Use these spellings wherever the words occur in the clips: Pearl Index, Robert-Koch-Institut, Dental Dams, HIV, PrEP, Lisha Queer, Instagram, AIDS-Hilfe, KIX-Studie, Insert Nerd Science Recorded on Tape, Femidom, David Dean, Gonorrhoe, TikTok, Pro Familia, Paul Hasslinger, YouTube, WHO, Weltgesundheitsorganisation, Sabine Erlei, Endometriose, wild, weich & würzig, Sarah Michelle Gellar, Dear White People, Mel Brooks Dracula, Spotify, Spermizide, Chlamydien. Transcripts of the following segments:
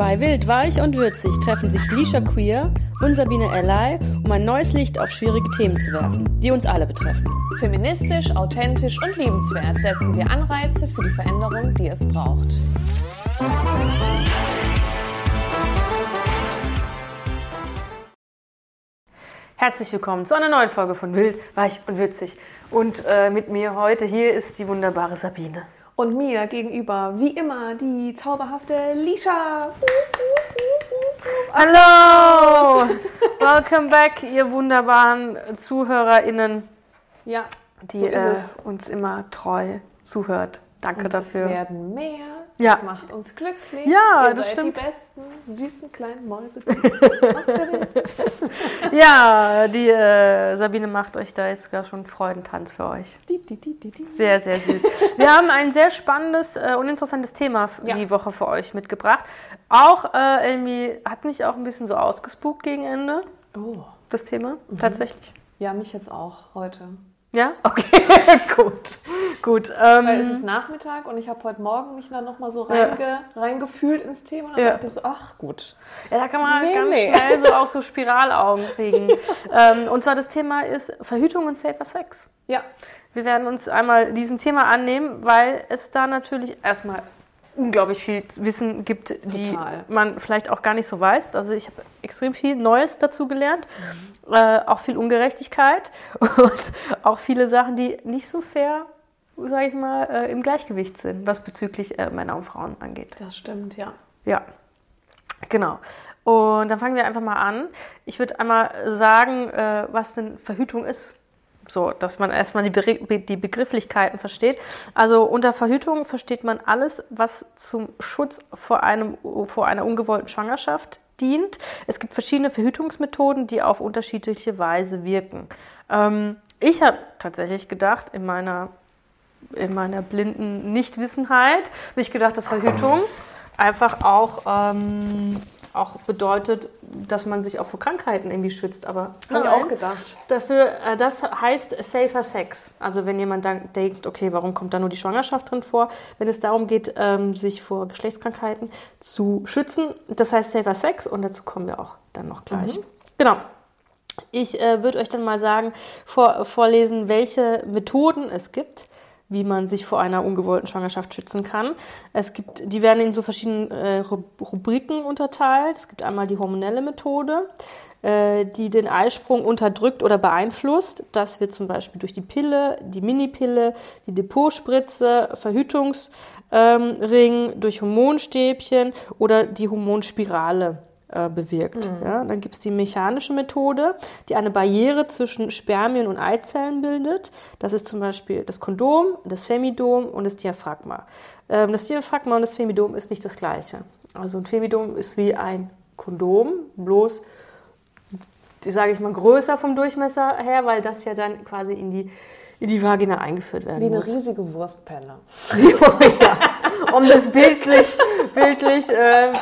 Bei Wild, Weich und Würzig treffen sich Lisha Queer und Sabine Erlei, um ein neues Licht auf schwierige Themen zu werfen, die uns alle betreffen. Feministisch, authentisch und liebenswert setzen wir Anreize für die Veränderung, die es braucht. Herzlich willkommen zu einer neuen Folge von Wild, Weich und Würzig. Und mit mir heute hier ist die wunderbare Sabine. Und mir gegenüber, wie immer, die zauberhafte Lisha. Hallo! Welcome back, ihr wunderbaren ZuhörerInnen, ja, die so uns immer treu zuhört. Danke und dafür. Es werden mehr, ja. Das macht uns glücklich. Ja, ihr das seid stimmt. Die besten, süßen, kleinen Mäuse. Ja, die Sabine macht euch da jetzt sogar schon einen Freudentanz für euch. Sehr, sehr süß. Wir haben ein sehr spannendes und interessantes Thema die Woche für euch mitgebracht. Auch irgendwie hat mich auch ein bisschen so ausgespukt gegen Ende. Oh. Das Thema, tatsächlich. Ja, mich jetzt auch heute. Ja? Okay, gut. Weil es ist Nachmittag und ich habe heute Morgen mich dann nochmal so reingefühlt ins Thema und dann dachte ich so, ach gut. Ja, da kann man ganz schnell so auch so Spiralaugen kriegen. Ja. Und zwar das Thema ist Verhütung und safer Sex. Ja. Wir werden uns einmal diesem Thema annehmen, weil es da natürlich erstmal unglaublich viel Wissen gibt, die man vielleicht auch gar nicht so weiß. Also ich habe extrem viel Neues dazu gelernt, auch viel Ungerechtigkeit und auch viele Sachen, die nicht so fair, sage ich mal, im Gleichgewicht sind, was bezüglich Männer und Frauen angeht. Das stimmt, ja. Ja, genau. Und dann fangen wir einfach mal an. Ich würde einmal sagen, was denn Verhütung ist. So, dass man erstmal die Begrifflichkeiten versteht. Also unter Verhütung versteht man alles, was zum Schutz vor einer ungewollten Schwangerschaft dient. Es gibt verschiedene Verhütungsmethoden, die auf unterschiedliche Weise wirken. Ich habe tatsächlich gedacht, in meiner blinden Nichtwissenheit, habe ich gedacht, dass Verhütung einfach auch bedeutet, dass man sich auch vor Krankheiten irgendwie schützt. Aber habe ich auch gedacht. Dafür, das heißt safer Sex. Also wenn jemand dann denkt, okay, warum kommt da nur die Schwangerschaft drin vor? Wenn es darum geht, sich vor Geschlechtskrankheiten zu schützen, das heißt safer Sex. Und dazu kommen wir auch dann noch gleich. Mhm. Genau. Ich würde euch dann mal sagen, vorlesen, welche Methoden es gibt, wie man sich vor einer ungewollten Schwangerschaft schützen kann. Die werden in so verschiedenen Rubriken unterteilt. Es gibt einmal die hormonelle Methode, die den Eisprung unterdrückt oder beeinflusst. Das wird zum Beispiel durch die Pille, die Minipille, die Depotspritze, Verhütungsring, durch Hormonstäbchen oder die Hormonspirale bewirkt. Mhm. Ja, dann gibt es die mechanische Methode, die eine Barriere zwischen Spermien und Eizellen bildet. Das ist zum Beispiel das Kondom, das Femidom und das Diaphragma. Das Diaphragma und das Femidom ist nicht das Gleiche. Also ein Femidom ist wie ein Kondom, bloß, sage ich mal, größer vom Durchmesser her, weil das ja dann quasi in die Vagina eingeführt werden muss. Wie eine riesige Wurstpelle. Ja. Um das bildlich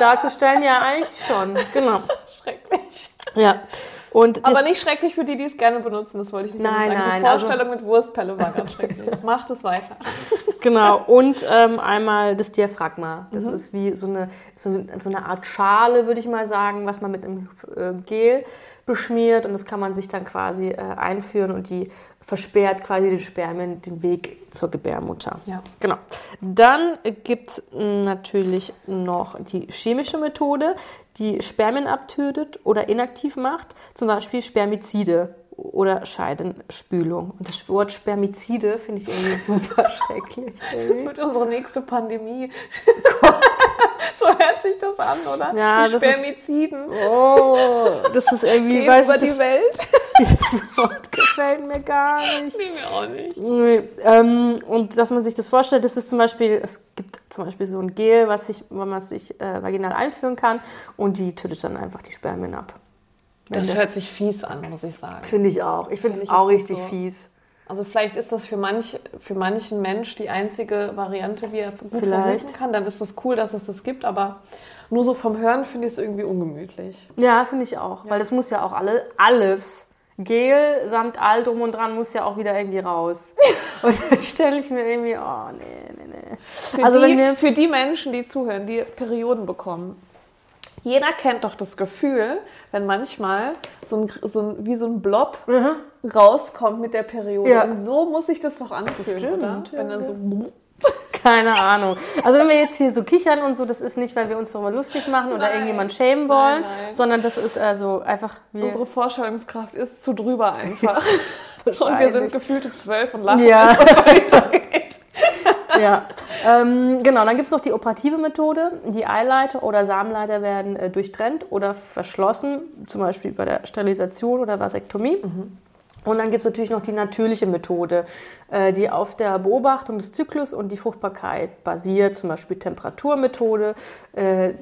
darzustellen, ja eigentlich schon, genau. Schrecklich. Ja. Und aber nicht schrecklich für die, die es gerne benutzen, das wollte ich nicht sagen. Die Vorstellung mit Wurstpelle war ganz schrecklich. Macht es weiter. Genau, und einmal das Diaphragma. Das ist wie so eine Art Schale, würde ich mal sagen, was man mit einem Gel beschmiert und das kann man sich dann quasi einführen und die versperrt quasi den Spermien den Weg zur Gebärmutter. Ja. Genau. Dann gibt es natürlich noch die chemische Methode, die Spermien abtötet oder inaktiv macht, zum Beispiel Spermizide oder Scheidenspülung. Und das Wort Spermizide finde ich irgendwie super schrecklich. Das wird unsere nächste Pandemie. So hört sich das an, oder? Ja, die Spermiziden. Das ist irgendwie... Gehen über die Welt. Dieses Wort gefällt mir gar nicht. Nee, mir auch nicht. Nee. Und dass man sich das vorstellt, das ist zum Beispiel, es gibt zum Beispiel so ein Gel, was man sich vaginal einführen kann und die tötet dann einfach die Spermien ab. Das hört sich fies an, muss ich sagen. Finde ich auch. Ich finde es auch richtig so fies. Also vielleicht ist das für manchen Mensch die einzige Variante, wie er gut verhüten kann. Dann ist es cool, dass es das gibt, aber nur so vom Hören finde ich es irgendwie ungemütlich. Ja, finde ich auch, weil das muss ja auch alles, Gel samt all drum und dran, muss ja auch wieder irgendwie raus. Und dann stelle ich mir irgendwie, oh nee. Für die Menschen, die zuhören, die Perioden bekommen. Jeder kennt doch das Gefühl, wenn manchmal so ein Blob rauskommt mit der Periode. Ja. Und so muss ich das doch anfühlen, bestimmt, oder? Ja, wenn dann so... Keine Ahnung. Also wenn wir jetzt hier so kichern und so, das ist nicht, weil wir uns darüber lustig machen oder irgendjemand schämen wollen, sondern das ist also einfach... Unsere Vorstellungskraft ist zu drüber einfach. Und wir sind gefühlte 12 und lachen, ja, und weitergeht. Ja, genau. Dann gibt es noch die operative Methode. Die Eileiter oder Samenleiter werden durchtrennt oder verschlossen, zum Beispiel bei der Sterilisation oder Vasektomie. Mhm. Und dann gibt es natürlich noch die natürliche Methode, die auf der Beobachtung des Zyklus und die Fruchtbarkeit basiert, zum Beispiel Temperaturmethode,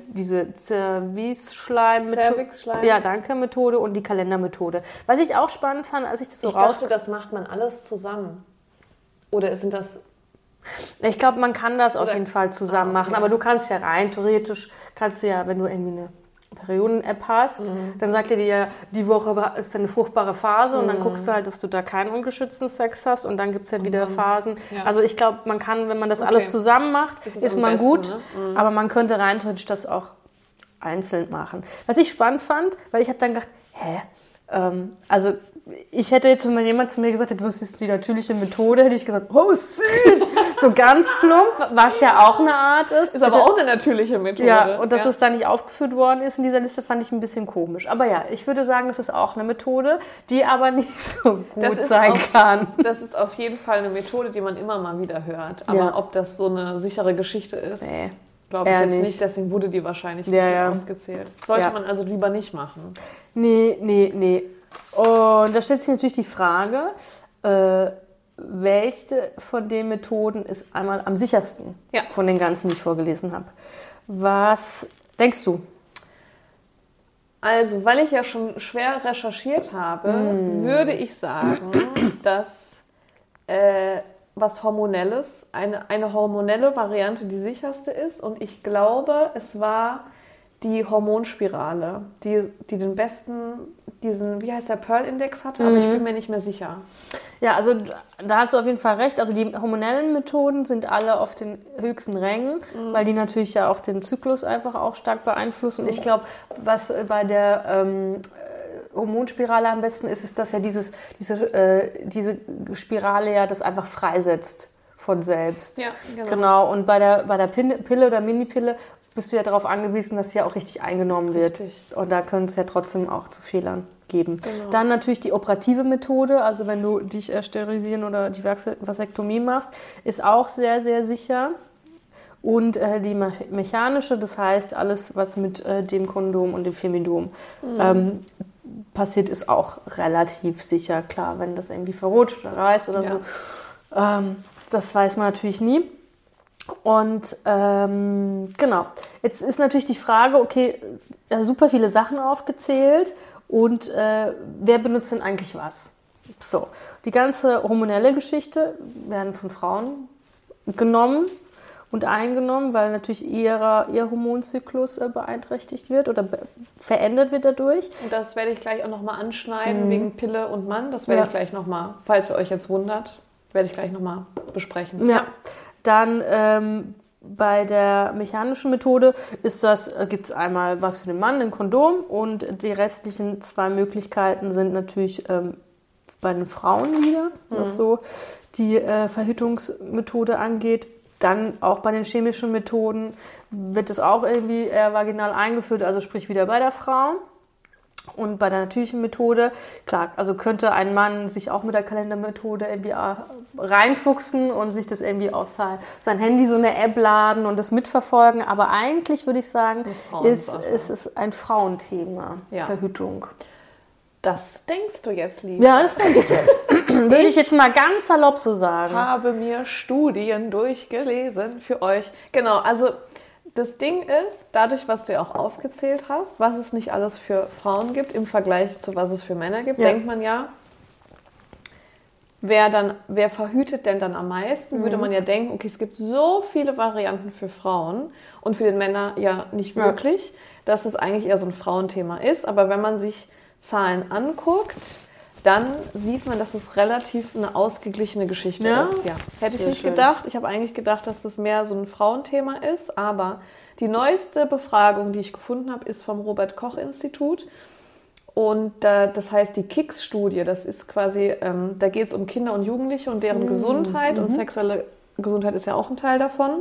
diese Zervixschleim, ja, danke, Methode und die Kalendermethode. Was ich auch spannend fand, als ich das so dachte, das macht man alles zusammen. Oder sind das... Ich glaube, man kann das auf jeden Fall zusammen machen, aber du kannst ja rein, theoretisch kannst du ja, wenn du irgendwie eine Perioden-App hast, dann sagt dir ja, die Woche ist eine fruchtbare Phase und dann guckst du halt, dass du da keinen ungeschützten Sex hast und dann gibt es ja wieder Phasen. Ja. Also ich glaube, man kann, wenn man das alles zusammen macht, ist man besten, gut, ne? Aber man könnte rein theoretisch das auch einzeln machen. Was ich spannend fand, weil ich habe dann gedacht, also ich hätte jetzt, wenn jemand zu mir gesagt hätte, was ist die natürliche Methode, hätte ich gesagt, oh, süß! So ganz plump, was ja auch eine Art ist. Ist aber auch eine natürliche Methode. Ja, und dass es da nicht aufgeführt worden ist in dieser Liste, fand ich ein bisschen komisch. Aber ja, ich würde sagen, das ist auch eine Methode, die aber nicht so gut sein kann. Das ist auf jeden Fall eine Methode, die man immer mal wieder hört. Aber ob das so eine sichere Geschichte ist, glaube ich jetzt nicht. Deswegen wurde die wahrscheinlich nicht aufgezählt. Sollte man also lieber nicht machen. Nee. Und da stellt sich natürlich die Frage, welche von den Methoden ist einmal am sichersten von den ganzen, die ich vorgelesen habe. Was denkst du? Also, weil ich ja schon schwer recherchiert habe, würde ich sagen, dass was Hormonelles, eine hormonelle Variante die sicherste ist. Und ich glaube, es war die Hormonspirale, die den besten, diesen, wie heißt der, Pearl Index hatte, aber ich bin mir nicht mehr sicher. Ja, also da hast du auf jeden Fall recht. Also die hormonellen Methoden sind alle auf den höchsten Rängen, weil die natürlich ja auch den Zyklus einfach auch stark beeinflussen. Und ich glaube, was bei der Hormonspirale am besten ist, ist, dass ja diese Spirale ja das einfach freisetzt von selbst. Ja, genau. Und bei der Pille oder Minipille bist du ja darauf angewiesen, dass sie ja auch richtig eingenommen wird. Richtig. Und da können es ja trotzdem auch zu Fehlern geben. Genau. Dann natürlich die operative Methode, also wenn du dich sterilisieren oder die Vasektomie machst, ist auch sehr, sehr sicher. Und die mechanische, das heißt alles, was mit dem Kondom und dem Femidom passiert, ist auch relativ sicher. Klar, wenn das irgendwie verrutscht oder reißt oder so, das weiß man natürlich nie. Und genau, jetzt ist natürlich die Frage, okay, super viele Sachen aufgezählt und wer benutzt denn eigentlich was? So, die ganze hormonelle Geschichte werden von Frauen genommen und eingenommen, weil natürlich ihr Hormonzyklus beeinträchtigt wird oder verändert wird dadurch. Und das werde ich gleich auch nochmal anschneiden wegen Pille und Mann, das werde ich gleich nochmal, falls ihr euch jetzt wundert, werde ich gleich nochmal besprechen. Ja. Dann bei der mechanischen Methode gibt es einmal was für den Mann, ein Kondom, und die restlichen zwei Möglichkeiten sind natürlich bei den Frauen wieder, was so die Verhütungsmethode angeht. Dann auch bei den chemischen Methoden wird es auch irgendwie eher vaginal eingeführt, also sprich wieder bei der Frau. Und bei der natürlichen Methode, klar, also könnte ein Mann sich auch mit der Kalendermethode irgendwie reinfuchsen und sich das irgendwie auf sein Handy so eine App laden und das mitverfolgen. Aber eigentlich würde ich sagen, es ist ein Frauenthema, Verhütung. Das denkst du jetzt, Lisha. Ja, das denke ich jetzt. Würde ich jetzt mal ganz salopp so sagen. Ich habe mir Studien durchgelesen für euch. Genau, also... Das Ding ist, dadurch, was du ja auch aufgezählt hast, was es nicht alles für Frauen gibt im Vergleich zu was es für Männer gibt, denkt man ja, wer verhütet denn dann am meisten, würde man ja denken, okay, es gibt so viele Varianten für Frauen und für den Männer ja nicht wirklich, dass es eigentlich eher so ein Frauenthema ist. Aber wenn man sich Zahlen anguckt, dann sieht man, dass es relativ eine ausgeglichene Geschichte ist. Ja. Hätte ich nicht gedacht. Ich habe eigentlich gedacht, dass das mehr so ein Frauenthema ist. Aber die neueste Befragung, die ich gefunden habe, ist vom Robert-Koch-Institut. Und das heißt die KIX-Studie. Das ist quasi, da geht es um Kinder und Jugendliche und deren Gesundheit. Und sexuelle Gesundheit ist ja auch ein Teil davon.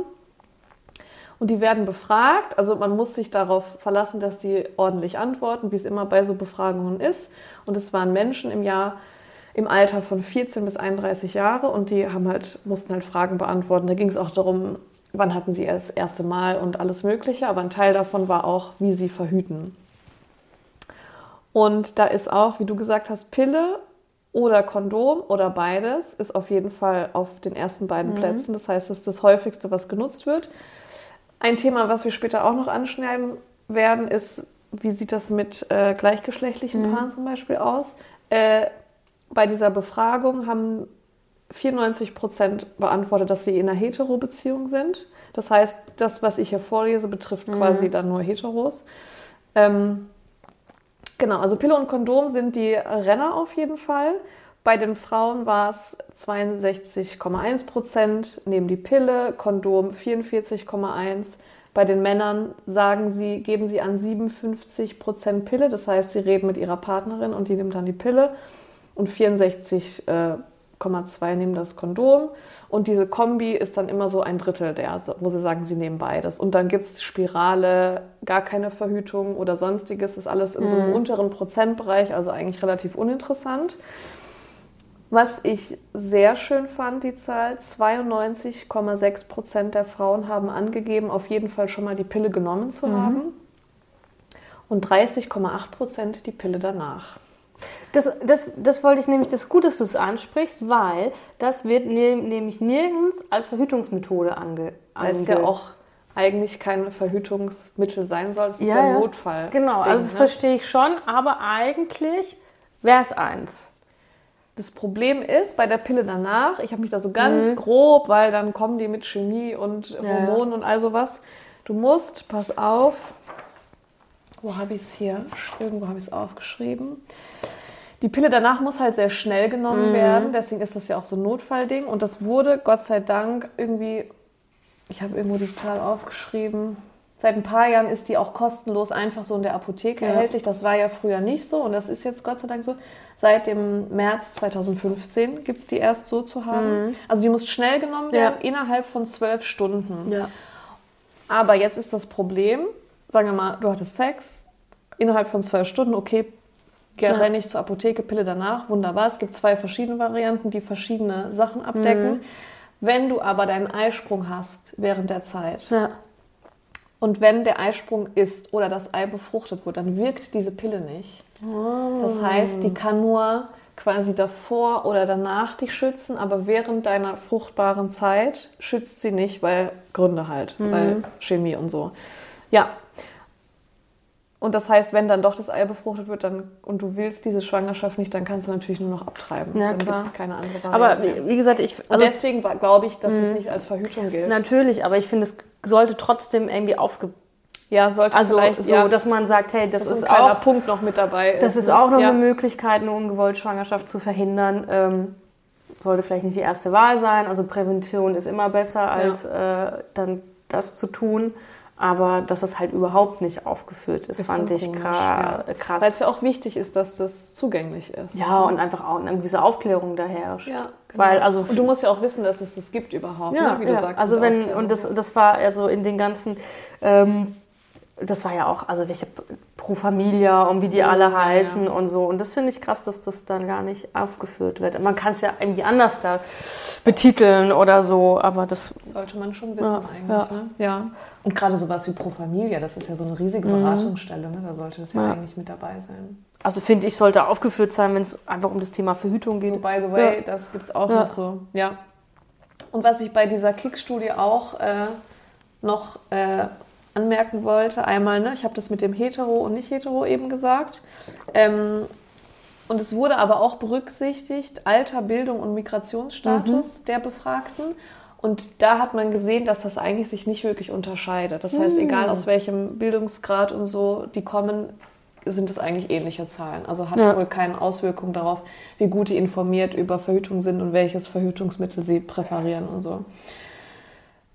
Und die werden befragt, also man muss sich darauf verlassen, dass die ordentlich antworten, wie es immer bei so Befragungen ist. Und es waren Menschen im Alter von 14 bis 31 Jahre und die mussten halt Fragen beantworten. Da ging es auch darum, wann hatten sie das erste Mal und alles Mögliche, aber ein Teil davon war auch, wie sie verhüten. Und da ist auch, wie du gesagt hast, Pille oder Kondom oder beides ist auf jeden Fall auf den ersten beiden Plätzen. Das heißt, das ist das häufigste, was genutzt wird. Ein Thema, was wir später auch noch anschneiden werden, ist, wie sieht das mit gleichgeschlechtlichen Paaren zum Beispiel aus? Bei dieser Befragung haben 94% beantwortet, dass sie in einer Hetero-Beziehung sind. Das heißt, das, was ich hier vorlese, betrifft quasi dann nur Heteros. Genau, also Pille und Kondom sind die Renner auf jeden Fall. Bei den Frauen war es 62,1%, nehmen die Pille, Kondom 44,1%. Bei den Männern geben sie an 57% Pille, das heißt, sie reden mit ihrer Partnerin und die nimmt dann die Pille. Und 64,2% nehmen das Kondom. Und diese Kombi ist dann immer so ein Drittel, wo sie sagen, sie nehmen beides. Und dann gibt es Spirale, gar keine Verhütung oder Sonstiges, ist alles in so einem unteren Prozentbereich, also eigentlich relativ uninteressant. Was ich sehr schön fand, die Zahl, 92,6% der Frauen haben angegeben, auf jeden Fall schon mal die Pille genommen zu haben und 30,8% die Pille danach. Das wollte ich nämlich, das ist gut, dass du es ansprichst, weil das wird nämlich nirgends als Verhütungsmethode weil es ja auch eigentlich kein Verhütungsmittel sein soll, es ist ja ein Notfall. Genau, also das verstehe ich schon, aber eigentlich wäre es eins. Das Problem ist, bei der Pille danach, ich habe mich da so ganz grob, weil dann kommen die mit Chemie und Hormonen und all sowas. Du musst, pass auf, wo habe ich es hier? Irgendwo habe ich es aufgeschrieben. Die Pille danach muss halt sehr schnell genommen werden, deswegen ist das ja auch so ein Notfallding. Und das wurde, Gott sei Dank, irgendwie, ich habe irgendwo die Zahl aufgeschrieben, seit ein paar Jahren ist die auch kostenlos einfach so in der Apotheke erhältlich. Das war ja früher nicht so und das ist jetzt Gott sei Dank so. Seit dem März 2015 gibt es die erst so zu haben. Also die muss schnell genommen werden, innerhalb von 12 Stunden. Ja. Aber jetzt ist das Problem, sagen wir mal, du hattest Sex, innerhalb von 12 Stunden, okay, renne ich zur Apotheke, Pille danach, wunderbar. Es gibt 2 verschiedene Varianten, die verschiedene Sachen abdecken. Wenn du aber deinen Eisprung hast während der Zeit... Und wenn der Eisprung ist oder das Ei befruchtet wurde, dann wirkt diese Pille nicht. Oh. Das heißt, die kann nur quasi davor oder danach dich schützen, aber während deiner fruchtbaren Zeit schützt sie nicht, weil Gründe halt, weil Chemie und so. Ja. Und das heißt, wenn dann doch das Ei befruchtet wird und du willst diese Schwangerschaft nicht, dann kannst du natürlich nur noch abtreiben. Ja, dann gibt es keine andere Variante. Aber wie gesagt, deswegen glaube ich, dass es nicht als Verhütung gilt. Natürlich, aber ich finde, es sollte trotzdem irgendwie dass man sagt, hey, das ist ein kleiner Punkt noch mit dabei. Das ist auch noch eine Möglichkeit, eine ungewollte Schwangerschaft zu verhindern. Sollte vielleicht nicht die erste Wahl sein. Also Prävention ist immer besser, als dann das zu tun. Aber dass das halt überhaupt nicht aufgeführt ist, fand ich krass. Weil es ja auch wichtig ist, dass das zugänglich ist. Ja, und einfach auch eine gewisse Aufklärung da herrscht. Ja, genau. Und du musst ja auch wissen, dass es das gibt überhaupt, wie du sagst. Also das war also in den ganzen, das war ja auch, also welche Pro Familia und wie die alle heißen und so. Und das finde ich krass, dass das dann gar nicht aufgeführt wird. Man kann es ja irgendwie anders da betiteln oder so, aber das... Sollte man schon wissen eigentlich, ne? Ja. Und gerade sowas wie Pro Familia, das ist ja so eine riesige Beratungsstelle, ne? Da sollte das ja eigentlich mit dabei sein. Also finde ich, sollte aufgeführt sein, wenn es einfach um das Thema Verhütung geht. So by the way, das gibt es auch noch so. Ja. Und was ich bei dieser KIX-Studie auch noch... anmerken wollte. Einmal, ich habe das mit dem Hetero und Nicht-Hetero eben gesagt. Und es wurde aber auch berücksichtigt, Alter, Bildung und Migrationsstatus der Befragten. Und da hat man gesehen, dass das eigentlich sich nicht wirklich unterscheidet. Das heißt, egal aus welchem Bildungsgrad und so, die kommen sind es eigentlich ähnliche Zahlen. Also hat wohl keine Auswirkung darauf, wie gut die informiert über Verhütung sind und welches Verhütungsmittel sie präferieren und so.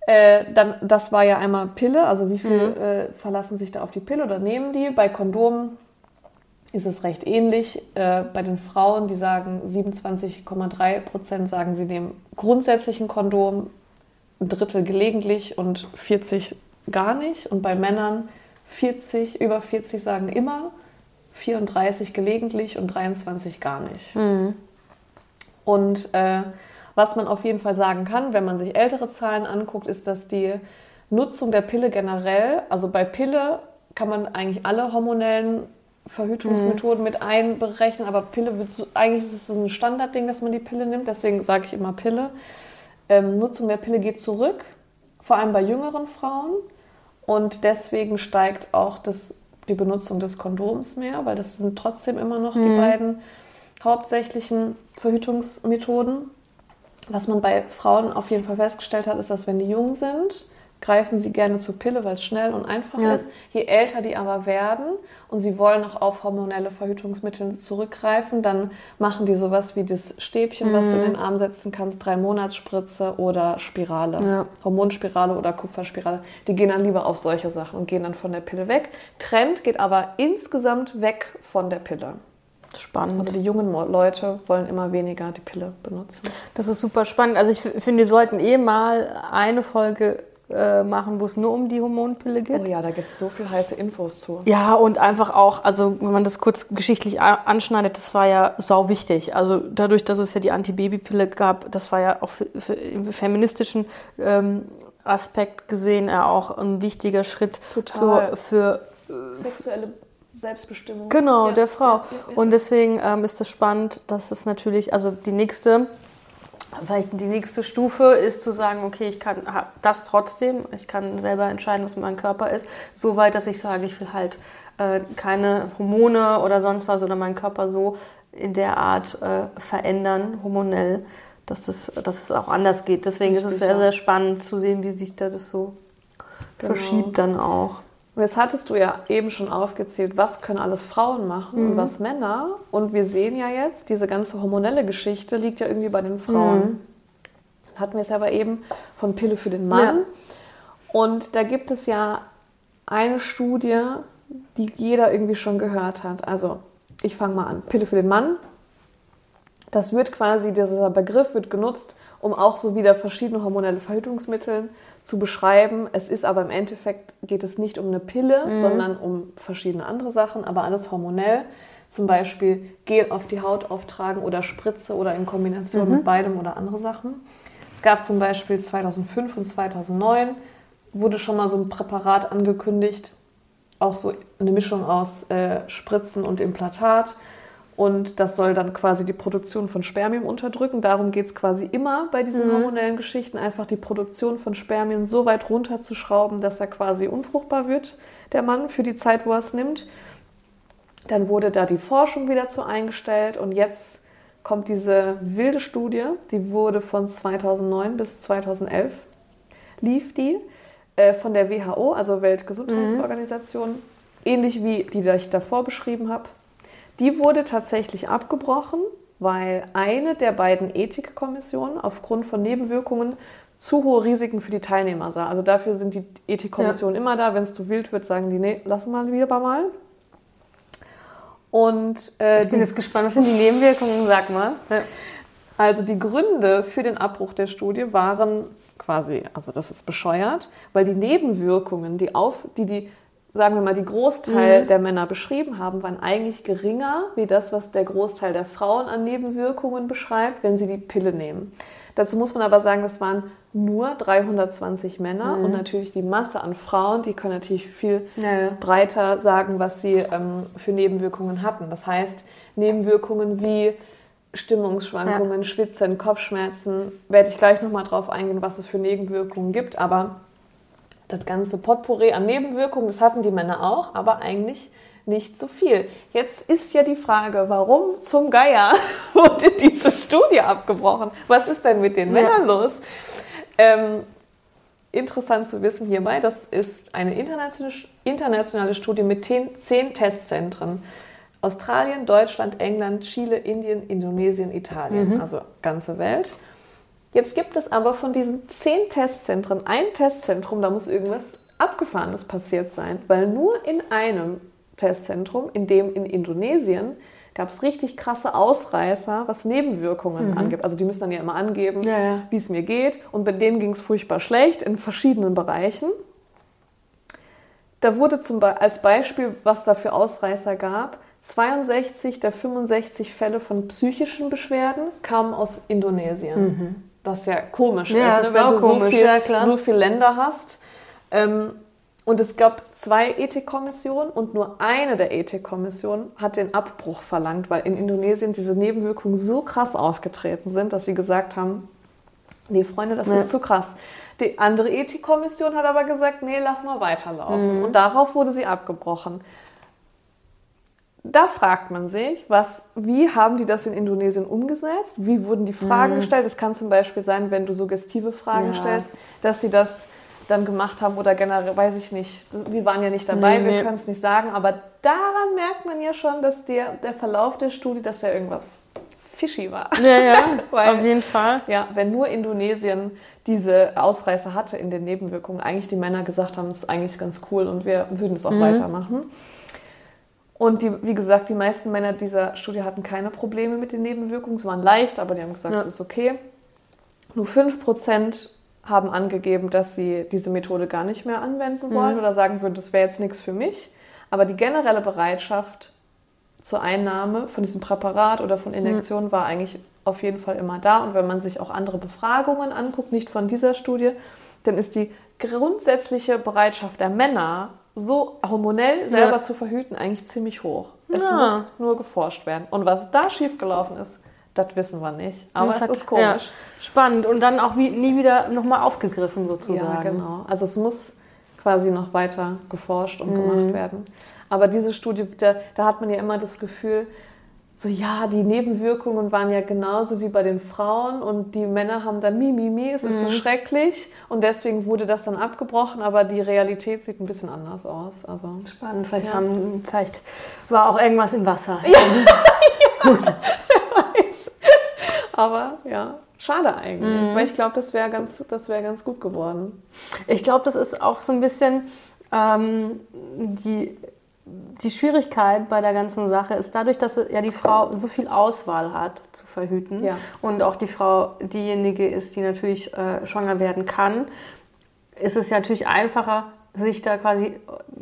Dann, das war ja einmal Pille, also wie viel verlassen sich da auf die Pille oder nehmen die? Bei Kondomen ist es recht ähnlich. Bei den Frauen, die sagen, 27,3% sagen, sie nehmen grundsätzlich ein Kondom, ein Drittel gelegentlich und 40 gar nicht. Und bei Männern 40, über 40 sagen immer, 34 gelegentlich und 23 gar nicht. Mhm. Und was man auf jeden Fall sagen kann, wenn man sich ältere Zahlen anguckt, ist, dass die Nutzung der Pille generell, also bei Pille kann man eigentlich alle hormonellen Verhütungsmethoden mit einberechnen, aber Pille wird so, eigentlich ist es so ein Standardding, dass man die Pille nimmt, deswegen sage ich immer Pille. Nutzung der Pille geht zurück, vor allem bei jüngeren Frauen. Und deswegen steigt auch die Benutzung des Kondoms mehr, weil das sind trotzdem immer noch die beiden hauptsächlichen Verhütungsmethoden. Was man bei Frauen auf jeden Fall festgestellt hat, ist, dass wenn die jung sind, greifen sie gerne zur Pille, weil es schnell und einfach ist. Je älter die aber werden und sie wollen auch auf hormonelle Verhütungsmittel zurückgreifen, dann machen die sowas wie das Stäbchen, was du in den Arm setzen kannst, 3-Monats-Spritze oder Spirale, Hormonspirale oder Kupferspirale. Die gehen dann lieber auf solche Sachen und gehen dann von der Pille weg. Trend geht aber insgesamt weg von der Pille. Spannend. Also die jungen Leute wollen immer weniger die Pille benutzen. Das ist super spannend. Also ich finde, wir sollten mal eine Folge machen, wo es nur um die Hormonpille geht. Oh ja, da gibt es so viel heiße Infos zu. Ja, und einfach auch, also wenn man das kurz geschichtlich anschneidet, das war ja sau wichtig. Also dadurch, dass es ja die Antibabypille gab, das war ja auch für im feministischen Aspekt gesehen ja auch ein wichtiger Schritt für sexuelle Selbstbestimmung. Genau, der Frau. Ja. Und deswegen ist das spannend, dass es natürlich, also die nächste Stufe ist zu sagen, okay, ich kann das trotzdem, ich kann selber entscheiden, was mein Körper ist, so weit, dass ich sage, ich will halt keine Hormone oder sonst was oder meinen Körper so in der Art verändern, hormonell, dass es auch anders geht. Deswegen ist es sehr, sehr spannend zu sehen, wie sich da das so verschiebt dann auch. Und jetzt hattest du ja eben schon aufgezählt, was können alles Frauen machen und was Männer. Und wir sehen ja jetzt, diese ganze hormonelle Geschichte liegt ja irgendwie bei den Frauen. Hatten wir es ja aber eben von Pille für den Mann. Ja. Und da gibt es ja eine Studie, die jeder irgendwie schon gehört hat. Also ich fange mal an. Pille für den Mann. Das wird quasi, dieser Begriff wird genutzt, um auch so wieder verschiedene hormonelle Verhütungsmittel zu beschreiben. Es ist aber im Endeffekt, geht es nicht um eine Pille, sondern um verschiedene andere Sachen, aber alles hormonell. Zum Beispiel Gel auf die Haut auftragen oder Spritze oder in Kombination mit beidem oder andere Sachen. Es gab zum Beispiel 2005 und 2009, wurde schon mal so ein Präparat angekündigt, auch so eine Mischung aus Spritzen und Implantat. Und das soll dann quasi die Produktion von Spermien unterdrücken. Darum geht es quasi immer bei diesen hormonellen Geschichten, einfach die Produktion von Spermien so weit runterzuschrauben, dass er quasi unfruchtbar wird, der Mann, für die Zeit, wo er es nimmt. Dann wurde da die Forschung wieder zu eingestellt. Und jetzt kommt diese wilde Studie, die wurde von 2009 bis 2011, lief die von der WHO, also Weltgesundheitsorganisation, ähnlich wie die, die ich davor beschrieben habe. Die wurde tatsächlich abgebrochen, weil eine der beiden Ethikkommissionen aufgrund von Nebenwirkungen zu hohe Risiken für die Teilnehmer sah. Also dafür sind die Ethikkommissionen immer da. Wenn es zu wild wird, sagen die, nee, lassen wir lieber mal. Und, ich bin jetzt gespannt, was sind die Nebenwirkungen? Sag mal. Also die Gründe für den Abbruch der Studie waren quasi, also das ist bescheuert, weil die Nebenwirkungen, sagen wir mal, die Großteil der Männer beschrieben haben, waren eigentlich geringer wie das, was der Großteil der Frauen an Nebenwirkungen beschreibt, wenn sie die Pille nehmen. Dazu muss man aber sagen, das waren nur 320 Männer und natürlich die Masse an Frauen, die können natürlich viel breiter sagen, was sie für Nebenwirkungen hatten. Das heißt, Nebenwirkungen wie Stimmungsschwankungen, Schwitzen, Kopfschmerzen, werde ich gleich nochmal drauf eingehen, was es für Nebenwirkungen gibt, aber das ganze Potpourri an Nebenwirkungen, das hatten die Männer auch, aber eigentlich nicht so viel. Jetzt ist ja die Frage, warum zum Geier wurde diese Studie abgebrochen? Was ist denn mit den Männern los? interessant zu wissen hierbei, das ist eine internationale Studie mit 10 Testzentren. Australien, Deutschland, England, Chile, Indien, Indonesien, Italien, also ganze Welt. Jetzt gibt es aber von diesen 10 Testzentren ein Testzentrum, da muss irgendwas Abgefahrenes passiert sein, weil nur in einem Testzentrum, in dem in Indonesien, gab es richtig krasse Ausreißer, was Nebenwirkungen angibt. Also die müssen dann ja immer angeben, wie es mir geht. Und bei denen ging es furchtbar schlecht in verschiedenen Bereichen. Da wurde als Beispiel, was da für Ausreißer gab, 62 der 65 Fälle von psychischen Beschwerden kamen aus Indonesien. Das ist ja komisch, wenn du so viele Länder hast. Und es gab 2 Ethikkommissionen und nur eine der Ethikkommissionen hat den Abbruch verlangt, weil in Indonesien diese Nebenwirkungen so krass aufgetreten sind, dass sie gesagt haben, nee, Freunde, das ist zu krass. Die andere Ethikkommission hat aber gesagt, nee, lass mal weiterlaufen. Und darauf wurde sie abgebrochen. Da fragt man sich, wie haben die das in Indonesien umgesetzt? Wie wurden die Fragen gestellt? Es kann zum Beispiel sein, wenn du suggestive Fragen stellst, dass sie das dann gemacht haben oder generell, weiß ich nicht, wir waren ja nicht dabei, wir können es nicht sagen, aber daran merkt man ja schon, dass der Verlauf der Studie, dass ja irgendwas fishy war. Weil, auf jeden Fall. Ja, wenn nur Indonesien diese Ausreißer hatte in den Nebenwirkungen, eigentlich die Männer gesagt haben, das ist eigentlich ganz cool und wir würden es auch weitermachen. Und wie gesagt, die meisten Männer dieser Studie hatten keine Probleme mit den Nebenwirkungen, es waren leicht, aber die haben gesagt, es ist okay. Nur 5% haben angegeben, dass sie diese Methode gar nicht mehr anwenden wollen oder sagen würden, das wäre jetzt nichts für mich. Aber die generelle Bereitschaft zur Einnahme von diesem Präparat oder von Injektionen war eigentlich auf jeden Fall immer da. Und wenn man sich auch andere Befragungen anguckt, nicht von dieser Studie, dann ist die grundsätzliche Bereitschaft der Männer, so hormonell selber zu verhüten, eigentlich ziemlich hoch. Es muss nur geforscht werden. Und was da schiefgelaufen ist, das wissen wir nicht, aber es ist komisch. Ja, spannend und dann auch nie wieder nochmal aufgegriffen sozusagen. Ja, genau. Also es muss quasi noch weiter geforscht und gemacht werden. Aber diese Studie, da hat man ja immer das Gefühl, so die Nebenwirkungen waren ja genauso wie bei den Frauen und die Männer haben dann es ist so schrecklich und deswegen wurde das dann abgebrochen, aber die Realität sieht ein bisschen anders aus. Also spannend, vielleicht war auch irgendwas im Wasser. Ja, aber schade eigentlich, weil ich glaube, das wäre ganz gut geworden. Ich glaube, das ist auch so ein bisschen die Schwierigkeit bei der ganzen Sache ist dadurch, dass ja die Frau so viel Auswahl hat zu verhüten und auch die Frau diejenige ist, die natürlich schwanger werden kann, ist es ja natürlich einfacher, sich da quasi,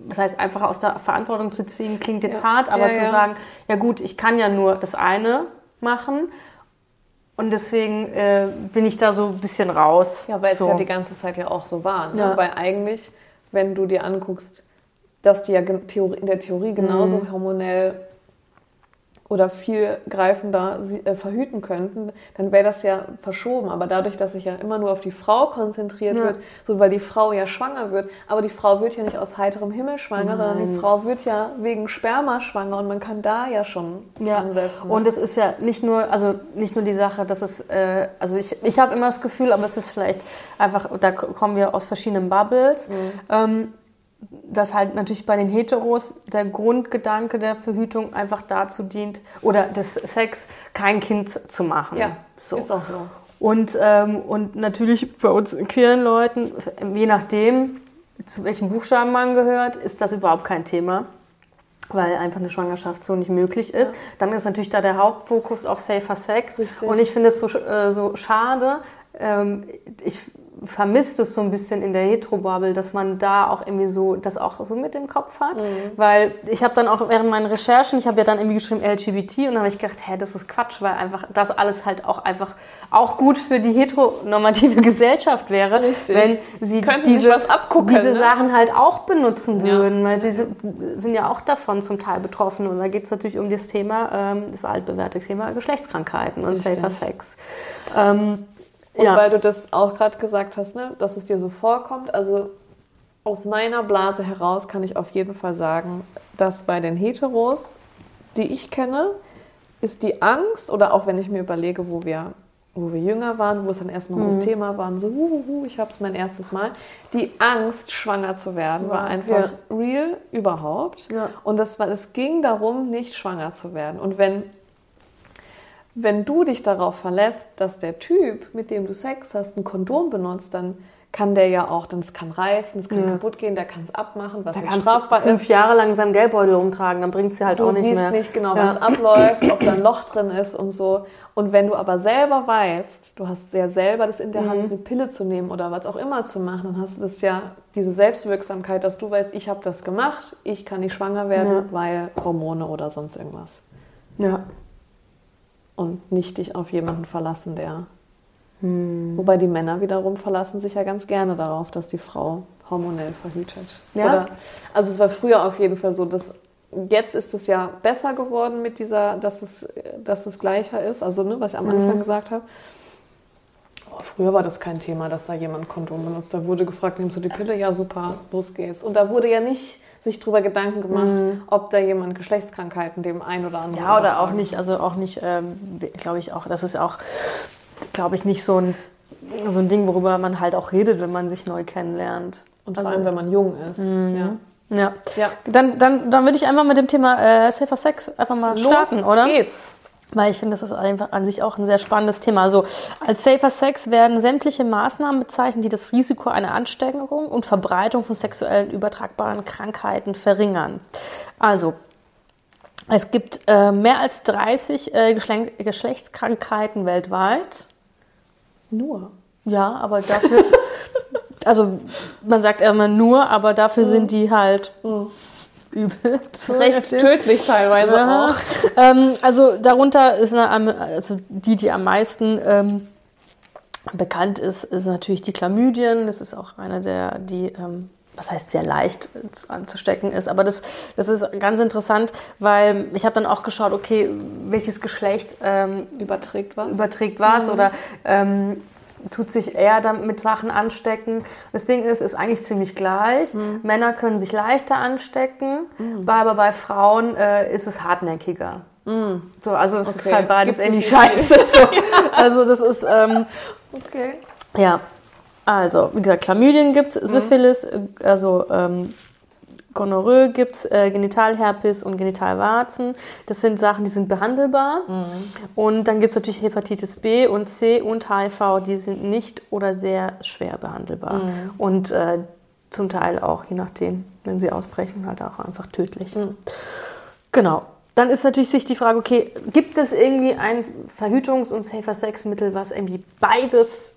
das heißt einfacher aus der Verantwortung zu ziehen, klingt jetzt hart, aber zu sagen, ja gut, ich kann ja nur das eine machen. Und deswegen bin ich da so ein bisschen raus. Ja, weil es ja die ganze Zeit ja auch so war. Ne? Ja. Weil eigentlich, wenn du dir anguckst, dass die ja in der Theorie genauso hormonell oder viel greifender verhüten könnten, dann wäre das ja verschoben. Aber dadurch, dass sich ja immer nur auf die Frau konzentriert wird, so weil die Frau ja schwanger wird, aber die Frau wird ja nicht aus heiterem Himmel schwanger, sondern die Frau wird ja wegen Sperma schwanger und man kann da ja schon ansetzen. Und es ist ja nicht nur die Sache, dass es, ich habe immer das Gefühl, aber es ist vielleicht einfach, da kommen wir aus verschiedenen Bubbles, dass halt natürlich bei den Heteros der Grundgedanke der Verhütung einfach dazu dient, oder des Sex, kein Kind zu machen. Ja, so. Ist auch so. Und natürlich bei uns queeren Leuten, je nachdem, zu welchem Buchstaben man gehört, ist das überhaupt kein Thema, weil einfach eine Schwangerschaft so nicht möglich ist. Ja. Dann ist natürlich da der Hauptfokus auf safer Sex. Richtig. Und ich finde es so schade, ich vermisst es so ein bisschen in der Hetero-Bubble, dass man da auch irgendwie so, das auch so mit im Kopf hat, weil ich habe dann auch während meinen Recherchen, ich habe ja dann irgendwie geschrieben LGBT und dann habe ich gedacht, das ist Quatsch, weil einfach das alles halt auch einfach auch gut für die heteronormative Gesellschaft wäre, richtig, wenn sie diese Sachen halt auch benutzen würden, weil sie sind ja auch davon zum Teil betroffen und da geht es natürlich um das Thema, das altbewährte Thema Geschlechtskrankheiten und safer Sex. Und weil du das auch gerade gesagt hast, ne, dass es dir so vorkommt, also aus meiner Blase heraus kann ich auf jeden Fall sagen, dass bei den Heteros, die ich kenne, ist die Angst, oder auch wenn ich mir überlege, wo wir wo wir jünger waren, wo es dann erstmal so das Thema war, so, ich habe es mein erstes Mal. Die Angst, schwanger zu werden, war einfach real überhaupt. Ja. Und es ging darum, nicht schwanger zu werden. Und wenn du dich darauf verlässt, dass der Typ, mit dem du Sex hast, ein Kondom benutzt, dann kann der ja auch, denn es kann reißen, es kann kaputt gehen, der kann es abmachen, was nicht strafbar ist. 5 Jahre lang seinen Geldbeutel rumtragen, dann bringt es dir halt auch nicht mehr. Du siehst nicht genau, was abläuft, ob da ein Loch drin ist und so. Und wenn du aber selber weißt, du hast ja selber das in der Hand, eine Pille zu nehmen oder was auch immer zu machen, dann hast du das ja, diese Selbstwirksamkeit, dass du weißt, ich habe das gemacht, ich kann nicht schwanger werden, weil Hormone oder sonst irgendwas. Ja. Und nicht dich auf jemanden verlassen, der... Wobei die Männer wiederum verlassen sich ja ganz gerne darauf, dass die Frau hormonell verhütet. Ja? Also es war früher auf jeden Fall so, dass jetzt ist es ja besser geworden mit dieser, dass es gleicher ist, also was ich am Anfang gesagt habe. Aber früher war das kein Thema, dass da jemand Kondom benutzt. Da wurde gefragt, nimmst du die Pille? Ja, super, los geht's. Und da wurde ja nicht sich drüber Gedanken gemacht, ob da jemand Geschlechtskrankheiten dem einen oder anderen hat. Ja, oder auch nicht, glaube ich auch, das ist auch... glaube ich, nicht so ein Ding, worüber man halt auch redet, wenn man sich neu kennenlernt. Und vor allem, wenn man jung ist. Ja. Dann würde ich einfach mit dem Thema Safer Sex einfach mal starten, oder? Los geht's. Weil ich finde, das ist einfach an sich auch ein sehr spannendes Thema. Also als Safer Sex werden sämtliche Maßnahmen bezeichnet, die das Risiko einer Ansteckung und Verbreitung von sexuellen übertragbaren Krankheiten verringern. Also, es gibt mehr als 30 Geschlechtskrankheiten weltweit. Nur? Ja, aber dafür... also man sagt immer nur, aber dafür sind die halt übel. Recht tödlich teilweise auch. Also darunter ist die am meisten... bekannt ist natürlich die Chlamydien. Das ist auch eine die... was heißt sehr leicht anzustecken ist. Aber das ist ganz interessant, weil ich habe dann auch geschaut, okay, welches Geschlecht überträgt was oder tut sich eher damit mit Sachen anstecken. Das Ding ist eigentlich ziemlich gleich. Männer können sich leichter anstecken, aber bei Frauen ist es hartnäckiger. So, also es ist halt beides irgendwie scheiße. So. Also das ist... okay. Ja. Also, wie gesagt, Chlamydien gibt's, Syphilis, also Gonorrhoe gibt's, Genitalherpes und Genitalwarzen. Das sind Sachen, die sind behandelbar. Und dann gibt's natürlich Hepatitis B und C und HIV, die sind nicht oder sehr schwer behandelbar. Und zum Teil auch, je nachdem, wenn sie ausbrechen, halt auch einfach tödlich. Genau. Dann ist natürlich sich die Frage, okay, gibt es irgendwie ein Verhütungs- und Safer-Sex-Mittel, was irgendwie beides...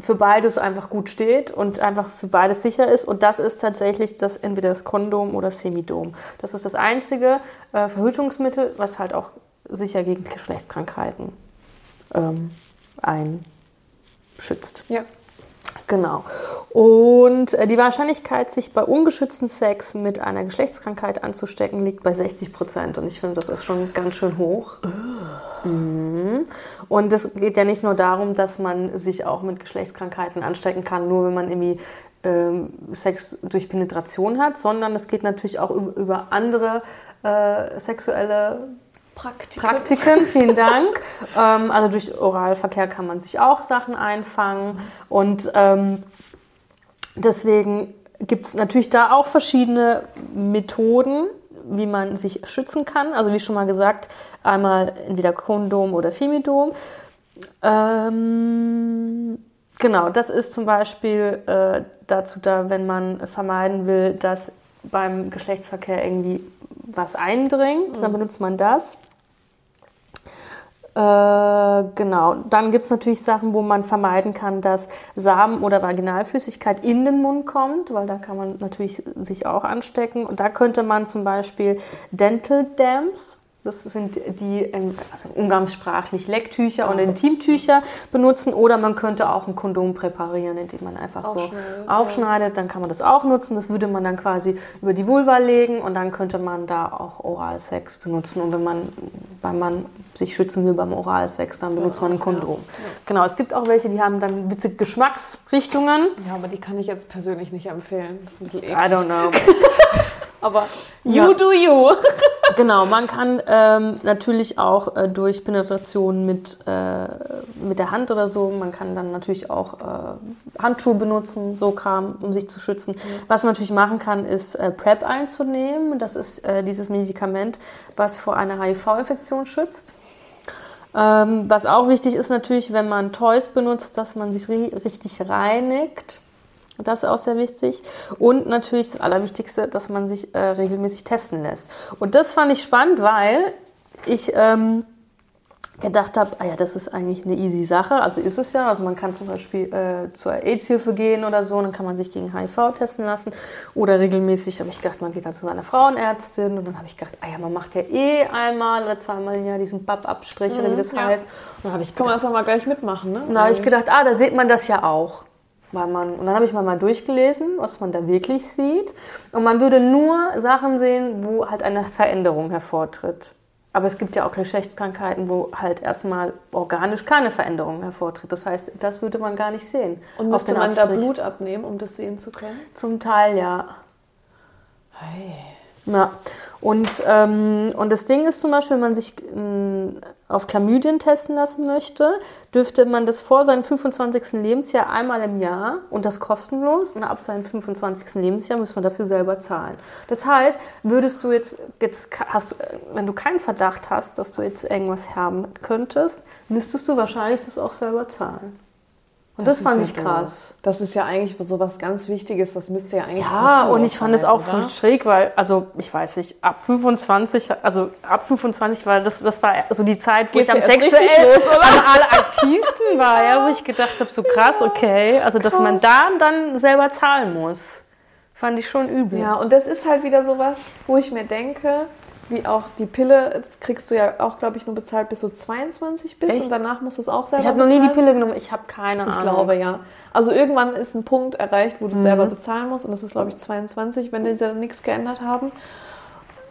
für beides einfach gut steht und einfach für beides sicher ist. Und das ist tatsächlich entweder das Kondom oder das Femidom. Das ist das einzige Verhütungsmittel, was halt auch sicher gegen Geschlechtskrankheiten einschützt. Ja. Genau. Und die Wahrscheinlichkeit, sich bei ungeschützten Sex mit einer Geschlechtskrankheit anzustecken, liegt bei 60%. Und ich finde, das ist schon ganz schön hoch. Und es geht ja nicht nur darum, dass man sich auch mit Geschlechtskrankheiten anstecken kann, nur wenn man irgendwie Sex durch Penetration hat, sondern es geht natürlich auch über andere sexuelle Praktiken, vielen Dank. Also durch Oralverkehr kann man sich auch Sachen einfangen. Und deswegen gibt es natürlich da auch verschiedene Methoden, wie man sich schützen kann. Also wie schon mal gesagt, einmal entweder Kondom oder Femidom. Genau, das ist zum Beispiel dazu da, wenn man vermeiden will, dass beim Geschlechtsverkehr irgendwie was eindringt, dann benutzt man das. Genau, dann gibt es natürlich Sachen, wo man vermeiden kann, dass Samen oder Vaginalflüssigkeit in den Mund kommt, weil da kann man natürlich sich auch anstecken. Und da könnte man zum Beispiel Dental Dams, das sind die also umgangssprachlich Lecktücher und Intimtücher, benutzen. Oder man könnte auch ein Kondom präparieren, indem man einfach so aufschneidet. Dann kann man das auch nutzen. Das würde man dann quasi über die Vulva legen und dann könnte man da auch Oralsex benutzen. Und wenn man sich schützen will beim Oralsex, dann benutzt man ein Kondom. Ja. Genau, es gibt auch welche, die haben dann witzige Geschmacksrichtungen. Ja, aber die kann ich jetzt persönlich nicht empfehlen. Das ist ein bisschen eklig. I don't know. Aber you do you. Genau, man kann natürlich auch durch Penetration mit der Hand oder so, man kann dann natürlich auch Handschuhe benutzen, so Kram, um sich zu schützen. Mhm. Was man natürlich machen kann, ist PrEP einzunehmen. Das ist dieses Medikament, was vor einer HIV-Infektion schützt. Was auch wichtig ist natürlich, wenn man Toys benutzt, dass man sich richtig reinigt. Das ist auch sehr wichtig. Und natürlich das Allerwichtigste, dass man sich regelmäßig testen lässt. Und das fand ich spannend, weil ich gedacht habe, das ist eigentlich eine easy Sache. Also ist es ja. Also man kann zum Beispiel zur AIDS-Hilfe gehen oder so. Dann kann man sich gegen HIV testen lassen. Oder regelmäßig habe ich gedacht, man geht dann zu seiner Frauenärztin. Und dann habe ich gedacht, man macht ja einmal oder zweimal im Jahr diesen BAP-Abstrich oder wie das heißt. Und dann habe ich gedacht, kann man das nochmal gleich mitmachen, ne? Dann habe ich gedacht, da sieht man das ja auch. Und dann habe ich mal durchgelesen, was man da wirklich sieht. Und man würde nur Sachen sehen, wo halt eine Veränderung hervortritt. Aber es gibt ja auch Geschlechtskrankheiten, wo halt erstmal organisch keine Veränderung hervortritt. Das heißt, das würde man gar nicht sehen. Und müsste man da Blut abnehmen, um das sehen zu können? Zum Teil, ja. Hey. Ja. Und das Ding ist zum Beispiel, wenn man sich auf Chlamydien testen lassen möchte, dürfte man das vor seinem 25. Lebensjahr einmal im Jahr und das kostenlos. Und ab seinem 25. Lebensjahr muss man dafür selber zahlen. Das heißt, würdest du jetzt wenn du keinen Verdacht hast, dass du jetzt irgendwas haben könntest, müsstest du wahrscheinlich das auch selber zahlen. Und das fand ich krass. Das ist ja eigentlich so was ganz Wichtiges, das müsste ja eigentlich... Ja, und ich fand es auch voll schräg, weil, ich weiß nicht, ab 25 war das war so die Zeit, wo ich am sexuell aktivsten war, ja, wo ich gedacht habe, so krass, okay, also dass man da dann selber zahlen muss, fand ich schon übel. Ja, und das ist halt wieder sowas, wo ich mir denke... Wie auch die Pille, das kriegst du ja auch, glaube ich, nur bezahlt, bis du 22 bist. Echt? Und danach musst du es auch selber bezahlen. Ich habe noch nie die Pille genommen, ich habe keine Ahnung. Ich glaube, ja. Also irgendwann ist ein Punkt erreicht, wo du es selber bezahlen musst. Und das ist, glaube ich, 22, wenn die da nichts geändert haben.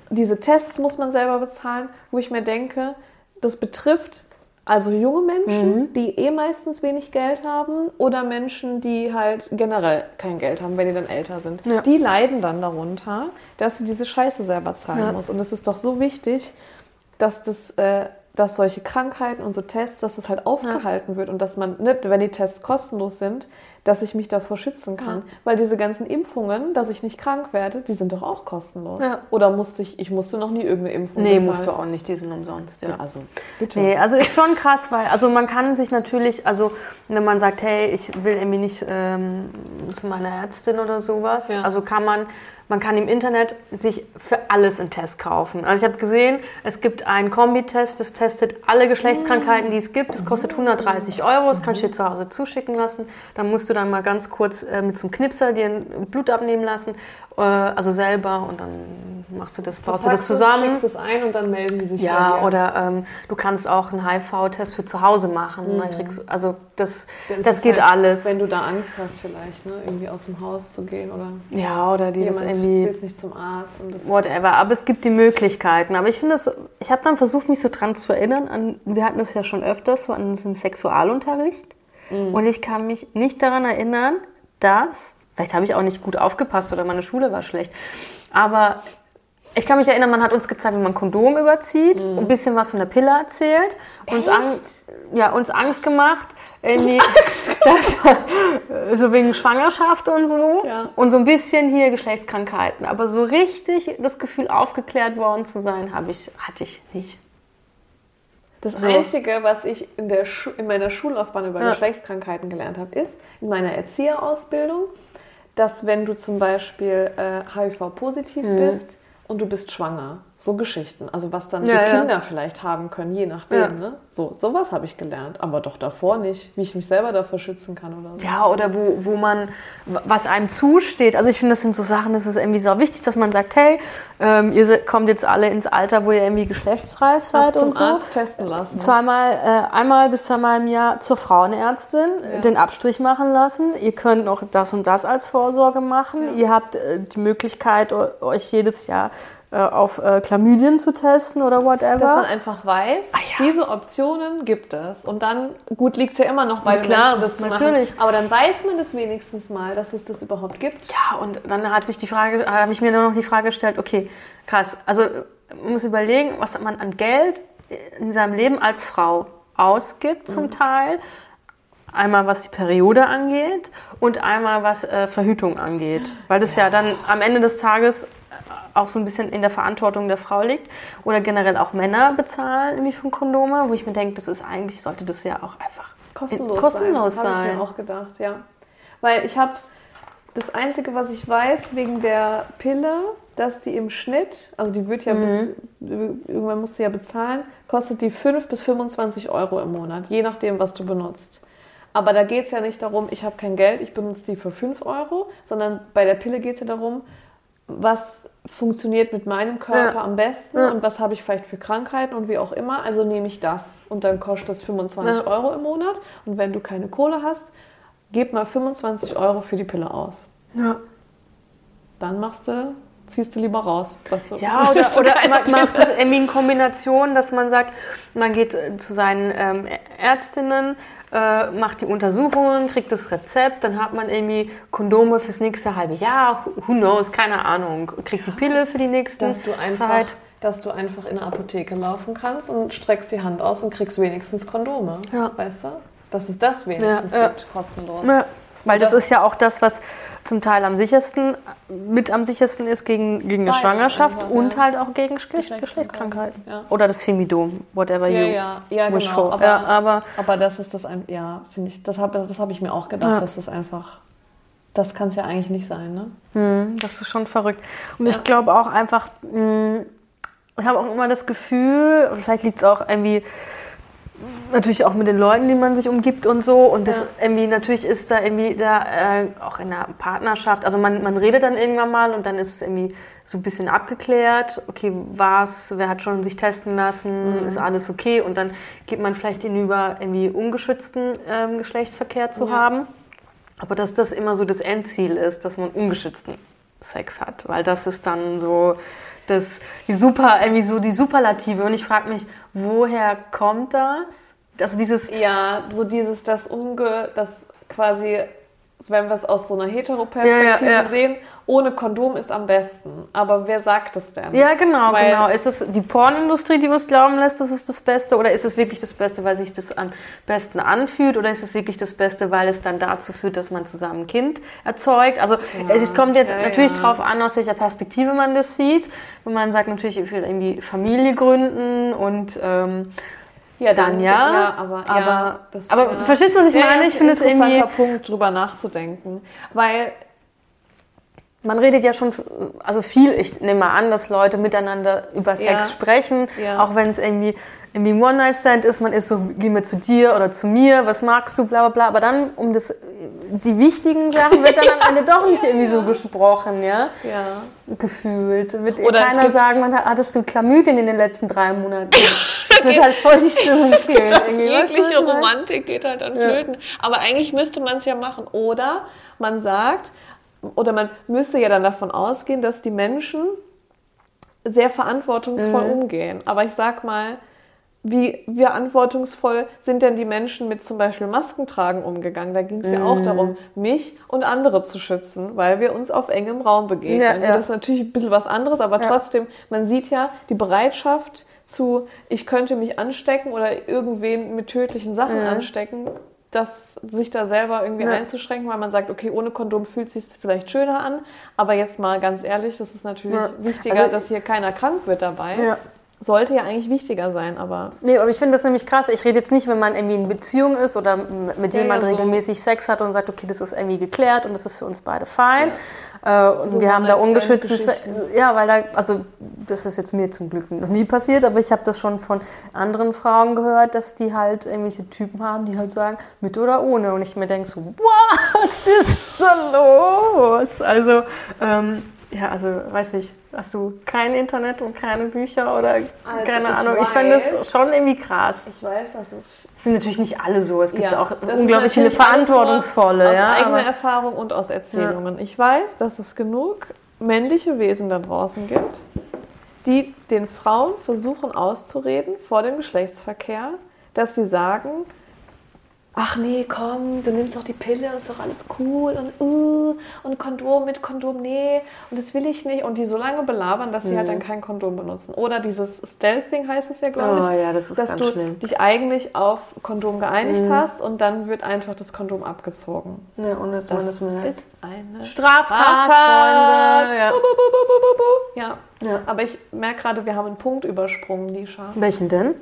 Diese Tests muss man selber bezahlen, wo ich mir denke, das betrifft also junge Menschen, die meistens wenig Geld haben oder Menschen, die halt generell kein Geld haben, wenn die dann älter sind. Ja. Die leiden dann darunter, dass sie diese Scheiße selber zahlen muss. Und es ist doch so wichtig, dass solche Krankheiten und so Tests, dass das halt aufgehalten wird und dass man nicht, wenn die Tests kostenlos sind, dass ich mich davor schützen kann. Ja. Weil diese ganzen Impfungen, dass ich nicht krank werde, die sind doch auch kostenlos. Ja. Oder musste ich noch nie irgendeine Impfung bezahlen. Nee, musst du auch nicht, die sind umsonst. Ja. Ja, also bitte. Nee, also ist schon krass, weil man kann sich natürlich, wenn man sagt, hey, ich will irgendwie nicht zu meiner Ärztin oder sowas, man kann im Internet sich für alles einen Test kaufen. Also ich habe gesehen, es gibt einen Kombitest, das testet alle Geschlechtskrankheiten, die es gibt. Das kostet 130 €, das kannst du dir zu Hause zuschicken lassen. Dann musst du dann mal ganz kurz mit so einem Knipser dir ein Blut abnehmen lassen, also selber, und dann machst du das, baust du das zusammen. Du schickst es ein und dann melden die sich bei dir. Oder du kannst auch einen HIV-Test für zu Hause machen. Mhm. Dann das geht halt, alles. Wenn du da Angst hast vielleicht, ne? Irgendwie aus dem Haus zu gehen oder... Ja, oder die das irgendwie... willst nicht zum Arzt und das... Whatever, aber es gibt die Möglichkeiten. Aber ich finde das... Ich habe dann versucht, mich so dran zu erinnern an... Wir hatten das ja schon öfters, so an diesem Sexualunterricht. Und ich kann mich nicht daran erinnern, dass, vielleicht habe ich auch nicht gut aufgepasst oder meine Schule war schlecht, aber ich kann mich erinnern, man hat uns gezeigt, wie man ein Kondom überzieht, ein bisschen was von der Pille erzählt, uns Angst gemacht, so wegen Schwangerschaft und so, und so ein bisschen hier Geschlechtskrankheiten, aber so richtig das Gefühl, aufgeklärt worden zu sein, hatte ich nicht. Das Einzige, was ich in meiner Schullaufbahn über Geschlechtskrankheiten gelernt habe, ist in meiner Erzieherausbildung, dass wenn du zum Beispiel HIV-positiv bist und du bist schwanger, so Geschichten, also was dann die Kinder vielleicht haben können, je nachdem, ne? Sowas habe ich gelernt, aber doch davor nicht, wie ich mich selber davor schützen kann oder so. Ja, oder wo man, was einem zusteht, also ich finde, das sind so Sachen, das ist irgendwie so wichtig, dass man sagt, hey, ihr kommt jetzt alle ins Alter, wo ihr irgendwie geschlechtsreif seid und so. Zum Arzt testen lassen. Einmal bis zweimal im Jahr zur Frauenärztin, den Abstrich machen lassen. Ihr könnt noch das und das als Vorsorge machen. Ihr habt die Möglichkeit, euch jedes Jahr auf Chlamydien zu testen oder whatever. Dass man einfach weiß, diese Optionen gibt es. Und dann, gut, liegt es ja immer noch bei den Menschen, das zu machen. Aber dann weiß man das wenigstens mal, dass es das überhaupt gibt. Ja, und dann habe ich mir nur noch die Frage gestellt, okay, krass, also man muss überlegen, was man an Geld in seinem Leben als Frau ausgibt zum Teil. Einmal was die Periode angeht und einmal was Verhütung angeht. Weil das ja dann am Ende des Tages auch so ein bisschen in der Verantwortung der Frau liegt. Oder generell auch Männer bezahlen irgendwie für Kondome, wo ich mir denke, das ist eigentlich, sollte das ja auch einfach kostenlos sein. Habe ich mir auch gedacht, ja. Weil ich habe das Einzige, was ich weiß, wegen der Pille, dass die im Schnitt, also die wird ja irgendwann musst du ja bezahlen, kostet die 5 bis 25 Euro im Monat, je nachdem, was du benutzt. Aber da geht es ja nicht darum, ich habe kein Geld, ich benutze die für 5 Euro, sondern bei der Pille geht es ja darum, was funktioniert mit meinem Körper am besten und was habe ich vielleicht für Krankheiten und wie auch immer. Also nehme ich das und dann kostet das 25 Euro im Monat. Und wenn du keine Kohle hast, gib mal 25 Euro für die Pille aus. Ja. Dann ziehst du lieber raus. Was du, ja, oder man macht das irgendwie in Kombination, dass man sagt, man geht zu seinen Ärztinnen, macht die Untersuchungen, kriegt das Rezept, dann hat man irgendwie Kondome fürs nächste halbe Jahr, who knows, keine Ahnung, kriegt die Pille für die nächste Zeit. Dass du einfach in eine Apotheke laufen kannst und streckst die Hand aus und kriegst wenigstens Kondome, weißt du? Dass es das wenigstens gibt, kostenlos. Ja. So, weil das ist ja auch das, was zum Teil am sichersten ist gegen eine Schwangerschaft und halt auch gegen Geschlechtskrankheiten. Ja. Oder das Femidom, whatever you wish for. Aber das ist das, finde ich, das hab ich mir auch gedacht, dass das einfach, das kann es ja eigentlich nicht sein, ne? Das ist schon verrückt. Und ich glaube auch einfach, ich habe auch immer das Gefühl, vielleicht liegt es auch irgendwie, natürlich auch mit den Leuten, die man sich umgibt und so. Und das irgendwie, natürlich ist da irgendwie auch in einer Partnerschaft. Also man redet dann irgendwann mal und dann ist es irgendwie so ein bisschen abgeklärt. Okay, wer hat schon sich testen lassen? Ist alles okay? Und dann geht man vielleicht hinüber, irgendwie ungeschützten Geschlechtsverkehr zu haben. Aber dass das immer so das Endziel ist, dass man ungeschützten Sex hat. Weil das ist dann so... die Superlative. Und ich frage mich, woher kommt das? Also das quasi, wenn wir es aus so einer Heteroperspektive sehen, ohne Kondom ist am besten. Aber wer sagt das denn? Ja, genau, genau. Ist es die Pornindustrie, die uns glauben lässt, das ist das Beste? Oder ist es wirklich das Beste, weil sich das am besten anfühlt? Oder ist es wirklich das Beste, weil es dann dazu führt, dass man zusammen ein Kind erzeugt? Also es kommt natürlich drauf an, aus welcher Perspektive man das sieht. Wenn man sagt, natürlich, ich will irgendwie Familie gründen und... verstehst du, was ich meine? Ich finde es irgendwie ein interessanter Punkt, drüber nachzudenken, weil man redet ja schon, also viel, ich nehme mal an, dass Leute miteinander über Sex sprechen, auch wenn es irgendwie ein One-Night-Stand ist, man ist so, geh mir zu dir oder zu mir, was magst du, bla bla bla, aber dann die wichtigen Sachen wird dann am Ende doch nicht irgendwie so gesprochen, gefühlt. Wird keiner sagen, hattest du Chlamydien in den letzten 3 Monaten. Das wird halt voll die Stimmung fehlen. Jegliche Romantik geht halt an Flöten. Aber eigentlich müsste man es ja machen. Oder man sagt, oder man müsste ja dann davon ausgehen, dass die Menschen sehr verantwortungsvoll umgehen. Aber ich sag mal, wie verantwortungsvoll sind denn die Menschen mit zum Beispiel Maskentragen umgegangen? Da ging es ja auch darum, mich und andere zu schützen, weil wir uns auf engem Raum begegnen. Das ist natürlich ein bisschen was anderes, aber trotzdem, man sieht ja die Bereitschaft zu, ich könnte mich anstecken oder irgendwen mit tödlichen Sachen anstecken, dass sich da selber irgendwie einzuschränken, weil man sagt, okay, ohne Kondom fühlt es sich vielleicht schöner an, aber jetzt mal ganz ehrlich, das ist natürlich wichtiger, also, dass hier keiner krank wird dabei. Ja. Sollte ja eigentlich wichtiger sein, aber... Nee, aber ich finde das nämlich krass. Ich rede jetzt nicht, wenn man irgendwie in Beziehung ist oder mit jemandem regelmäßig Sex hat und sagt, okay, das ist irgendwie geklärt und das ist für uns beide fein. Ja. Und so, wir haben da ungeschütztes... Ja, weil da... Also, das ist jetzt mir zum Glück noch nie passiert, aber ich habe das schon von anderen Frauen gehört, dass die halt irgendwelche Typen haben, die halt sagen, mit oder ohne. Und ich mir denke so, was ist da los? Also, weiß nicht. Hast du kein Internet und keine Bücher oder keine Ahnung? Ich fand das schon irgendwie krass. Ich weiß, das sind natürlich nicht alle so. Es gibt auch unglaublich viele Verantwortungsvolle. Aus eigener Erfahrung und aus Erzählungen. Ja. Ich weiß, dass es genug männliche Wesen da draußen gibt, die den Frauen versuchen auszureden vor dem Geschlechtsverkehr, dass sie sagen, ach nee, komm, du nimmst doch die Pille und ist doch alles cool und Kondom mit Kondom, nee, und das will ich nicht. Und die so lange belabern, dass sie halt dann kein Kondom benutzen. Oder dieses Stealth-Ding heißt es ja, glaube ich, ja, das ist dass ganz du schlimm. Dich eigentlich auf Kondom geeinigt hast und dann wird einfach das Kondom abgezogen. Ja, und das ist eine Straftat, Freunde. Ja. Ja. Aber ich merke gerade, wir haben einen Punkt übersprungen, Lisha. Welchen denn?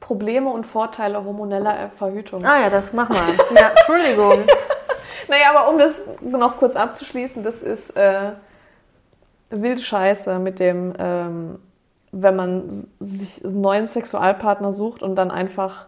Probleme und Vorteile hormoneller Verhütung. Ah ja, das machen wir. Ja, Entschuldigung. Naja, aber um das noch kurz abzuschließen, das ist wild Scheiße mit dem, wenn man sich einen neuen Sexualpartner sucht und dann einfach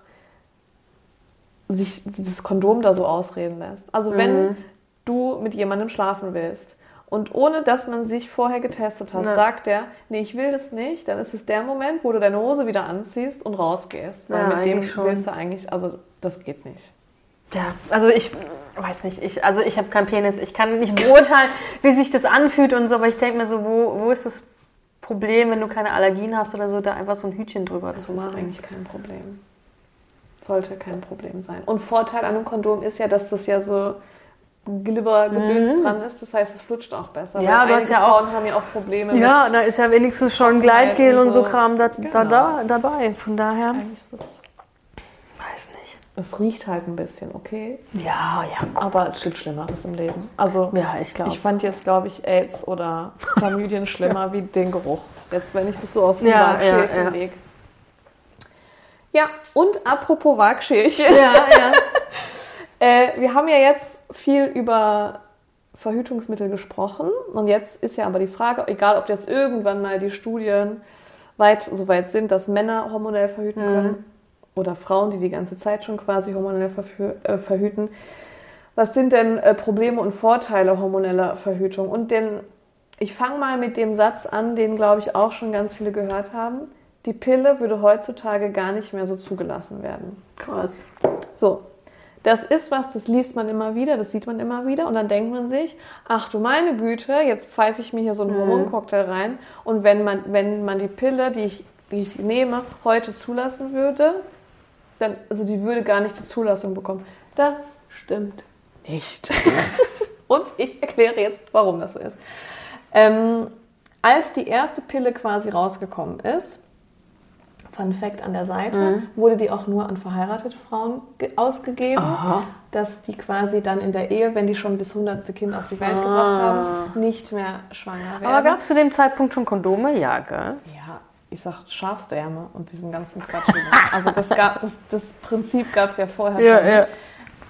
sich dieses Kondom da so ausreden lässt. Also wenn du mit jemandem schlafen willst und ohne, dass man sich vorher getestet hat, sagt er, nee, ich will das nicht, dann ist es der Moment, wo du deine Hose wieder anziehst und rausgehst. Weil ja, mit dem willst du eigentlich, also das geht nicht. Ja, also ich weiß nicht, ich habe keinen Penis, ich kann nicht beurteilen, wie sich das anfühlt und so, aber ich denke mir so, wo ist das Problem, wenn du keine Allergien hast oder so, da einfach so ein Hütchen drüber zu machen? Das ist eigentlich kein Problem. Sollte kein Problem sein. Und Vorteil an einem Kondom ist ja, dass das ja so Glibber-Gedöns dran ist, das heißt, es flutscht auch besser. Ja, du hast ja auch, Frauen haben ja auch Probleme. Ja, da ist ja wenigstens schon Gleitgel und so Kram dabei. Von daher. Eigentlich ist das, weiß nicht. Es riecht halt ein bisschen, okay? Ja. Gut. Aber es gibt Schlimmeres im Leben. Also, ja, ich fand jetzt, glaube ich, AIDS oder Chlamydien schlimmer wie den Geruch. Jetzt, wenn ich das so auf den Waagschälchen lege. Ja, und apropos Waagschälchen. Ja. Wir haben ja jetzt viel über Verhütungsmittel gesprochen und jetzt ist ja aber die Frage, egal ob jetzt irgendwann mal die Studien so weit sind, dass Männer hormonell verhüten können oder Frauen, die ganze Zeit schon quasi hormonell verhüten. Was sind denn Probleme und Vorteile hormoneller Verhütung? Und ich fange mal mit dem Satz an, den, glaube ich, auch schon ganz viele gehört haben. Die Pille würde heutzutage gar nicht mehr so zugelassen werden. Krass. So. Das ist was, das liest man immer wieder, das sieht man immer wieder und dann denkt man sich, ach du meine Güte, jetzt pfeife ich mir hier so einen Hormoncocktail rein und wenn man die Pille, die ich nehme, heute zulassen würde, dann, also die würde gar nicht die Zulassung bekommen. Das stimmt nicht. Und ich erkläre jetzt, warum das so ist. Als die erste Pille quasi rausgekommen ist, Fun Fact an der Seite, wurde die auch nur an verheiratete Frauen ausgegeben, dass die quasi dann in der Ehe, wenn die schon das 100. Kind auf die Welt gebracht haben, nicht mehr schwanger werden. Aber gab es zu dem Zeitpunkt schon Kondome? Ja, gell? Ja, ich sag Schafsdärme und diesen ganzen Quatsch. Also das Prinzip gab es ja vorher schon. Ja.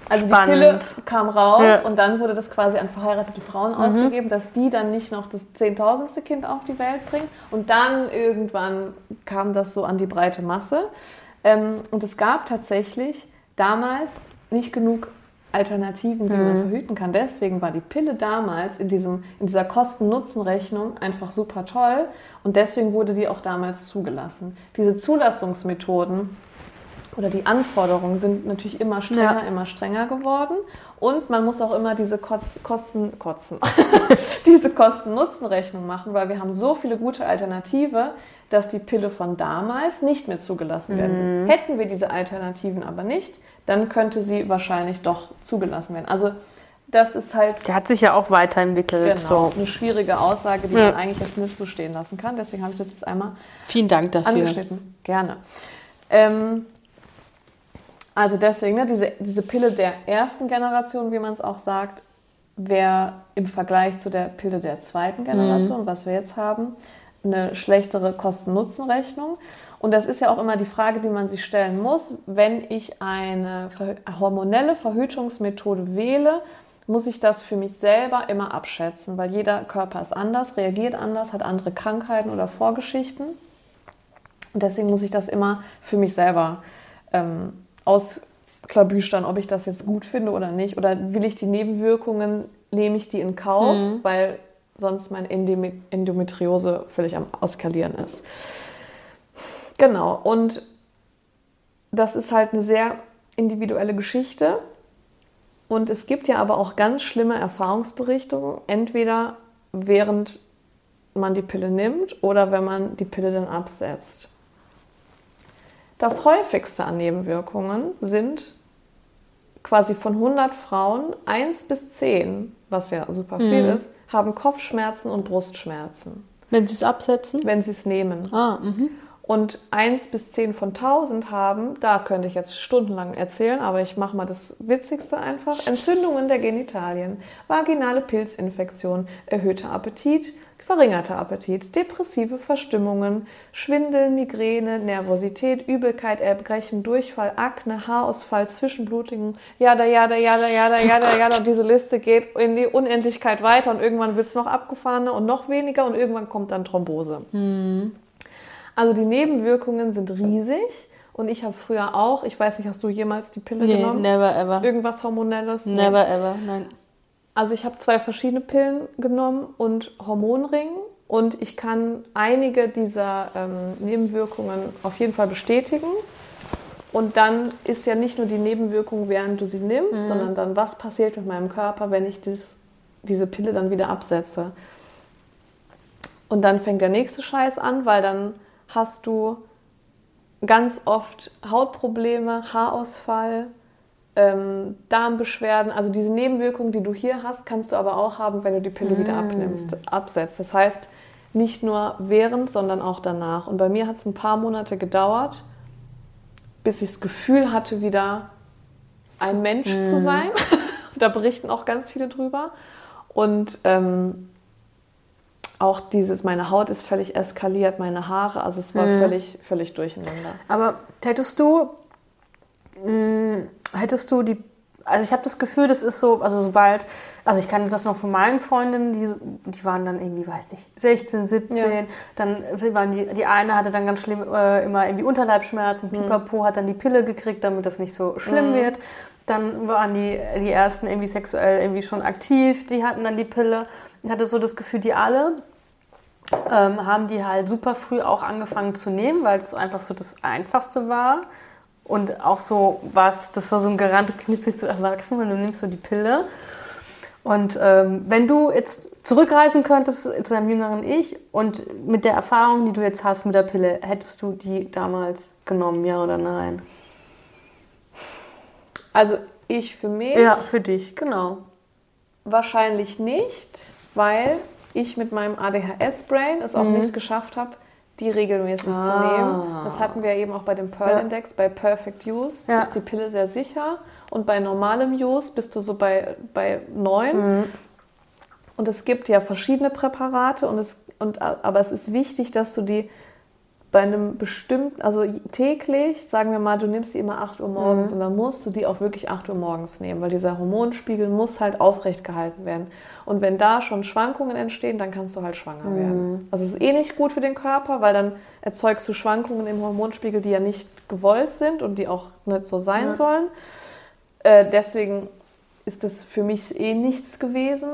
Also spannend. Die Pille kam raus und dann wurde das quasi an verheiratete Frauen ausgegeben, dass die dann nicht noch das 10.000. Kind auf die Welt bringen. Und dann irgendwann kam das so an die breite Masse. Und es gab tatsächlich damals nicht genug Alternativen, die man verhüten kann. Deswegen war die Pille damals in dieser Kosten-Nutzen-Rechnung einfach super toll. Und deswegen wurde die auch damals zugelassen. Diese Zulassungsmethoden oder die Anforderungen sind natürlich immer strenger geworden. Und man muss auch immer diese diese Kosten-Nutzen-Rechnung machen, weil wir haben so viele gute Alternative, dass die Pille von damals nicht mehr zugelassen werden. Hätten wir diese Alternativen aber nicht, dann könnte sie wahrscheinlich doch zugelassen werden. Also das ist halt... Die hat sich ja auch weiterentwickelt. Genau, so. Eine schwierige Aussage, die man eigentlich jetzt nicht so stehen lassen kann. Deswegen habe ich das jetzt einmal vielen Dank dafür angeschnitten. Gerne. Also deswegen, diese Pille der ersten Generation, wie man es auch sagt, wäre im Vergleich zu der Pille der zweiten Generation, was wir jetzt haben, eine schlechtere Kosten-Nutzen-Rechnung. Und das ist ja auch immer die Frage, die man sich stellen muss. Wenn ich eine hormonelle Verhütungsmethode wähle, muss ich das für mich selber immer abschätzen, weil jeder Körper ist anders, reagiert anders, hat andere Krankheiten oder Vorgeschichten. Und deswegen muss ich das immer für mich selber ausklabüstern, ob ich das jetzt gut finde oder nicht. Oder will ich die Nebenwirkungen, nehme ich die in Kauf, weil sonst meine Endometriose völlig am Eskalieren ist. Genau, und das ist halt eine sehr individuelle Geschichte. Und es gibt ja aber auch ganz schlimme Erfahrungsberichte, entweder während man die Pille nimmt oder wenn man die Pille dann absetzt. Das häufigste an Nebenwirkungen sind quasi von 100 Frauen 1 bis 10, was ja super viel ist, haben Kopfschmerzen und Brustschmerzen. Wenn sie es absetzen? Wenn sie es nehmen. Und 1 bis 10 von 1000 haben, da könnte ich jetzt stundenlang erzählen, aber ich mache mal das Witzigste einfach, Entzündungen der Genitalien, vaginale Pilzinfektion, erhöhter Appetit, verringerter Appetit, depressive Verstimmungen, Schwindel, Migräne, Nervosität, Übelkeit, Erbrechen, Durchfall, Akne, Haarausfall, Zwischenblutungen, jada, jada, jada. Und diese Liste geht in die Unendlichkeit weiter und irgendwann wird es noch abgefahrener und noch weniger und irgendwann kommt dann Thrombose. Also die Nebenwirkungen sind riesig und ich habe früher auch, ich weiß nicht, hast du jemals die Pille genommen? Never ever. Irgendwas Hormonelles? Never ever, nein. Also ich habe 2 verschiedene Pillen genommen und Hormonring und ich kann einige dieser Nebenwirkungen auf jeden Fall bestätigen. Und dann ist ja nicht nur die Nebenwirkung, während du sie nimmst, sondern dann, was passiert mit meinem Körper, wenn ich diese Pille dann wieder absetze. Und dann fängt der nächste Scheiß an, weil dann hast du ganz oft Hautprobleme, Haarausfall, Darmbeschwerden, also diese Nebenwirkungen, die du hier hast, kannst du aber auch haben, wenn du die Pille wieder absetzt. Das heißt, nicht nur während, sondern auch danach. Und bei mir hat es ein paar Monate gedauert, bis ich das Gefühl hatte, wieder ein Mensch zu sein. Da berichten auch ganz viele drüber. Und auch dieses, meine Haut ist völlig eskaliert, meine Haare, also es war völlig durcheinander. Aber hättest du die, also ich habe das Gefühl, das ist so, also sobald, also ich kannte das noch von meinen Freundinnen, die waren dann irgendwie, weiß nicht, 16, 17, dann waren die eine hatte dann ganz schlimm immer irgendwie Unterleibschmerzen, Pipapo, hat dann die Pille gekriegt, damit das nicht so schlimm wird. Dann waren die ersten irgendwie sexuell irgendwie schon aktiv, die hatten dann die Pille. Ich hatte so das Gefühl, die alle haben die halt super früh auch angefangen zu nehmen, weil es einfach so das Einfachste war. Und auch so was, das war so ein Garant, du bist erwachsen und du nimmst so die Pille. Und wenn du jetzt zurückreisen könntest zu deinem jüngeren Ich und mit der Erfahrung, die du jetzt hast mit der Pille, hättest du die damals genommen, ja oder nein? Also ich für mich? Ja, für dich, genau. Wahrscheinlich nicht, weil ich mit meinem ADHS-Brain es auch nicht geschafft habe, die regelmäßig zu nehmen. Das hatten wir eben auch bei dem Pearl Index. Bei Perfect Use ist die Pille sehr sicher und bei normalem Use bist du so bei 9. Und es gibt ja verschiedene Präparate aber es ist wichtig, dass du die bei einem bestimmten, also täglich, sagen wir mal, du nimmst die immer 8 Uhr morgens und dann musst du die auch wirklich 8 Uhr morgens nehmen, weil dieser Hormonspiegel muss halt aufrecht gehalten werden. Und wenn da schon Schwankungen entstehen, dann kannst du halt schwanger werden. Also es ist eh nicht gut für den Körper, weil dann erzeugst du Schwankungen im Hormonspiegel, die ja nicht gewollt sind und die auch nicht so sein sollen. Deswegen ist das für mich eh nichts gewesen.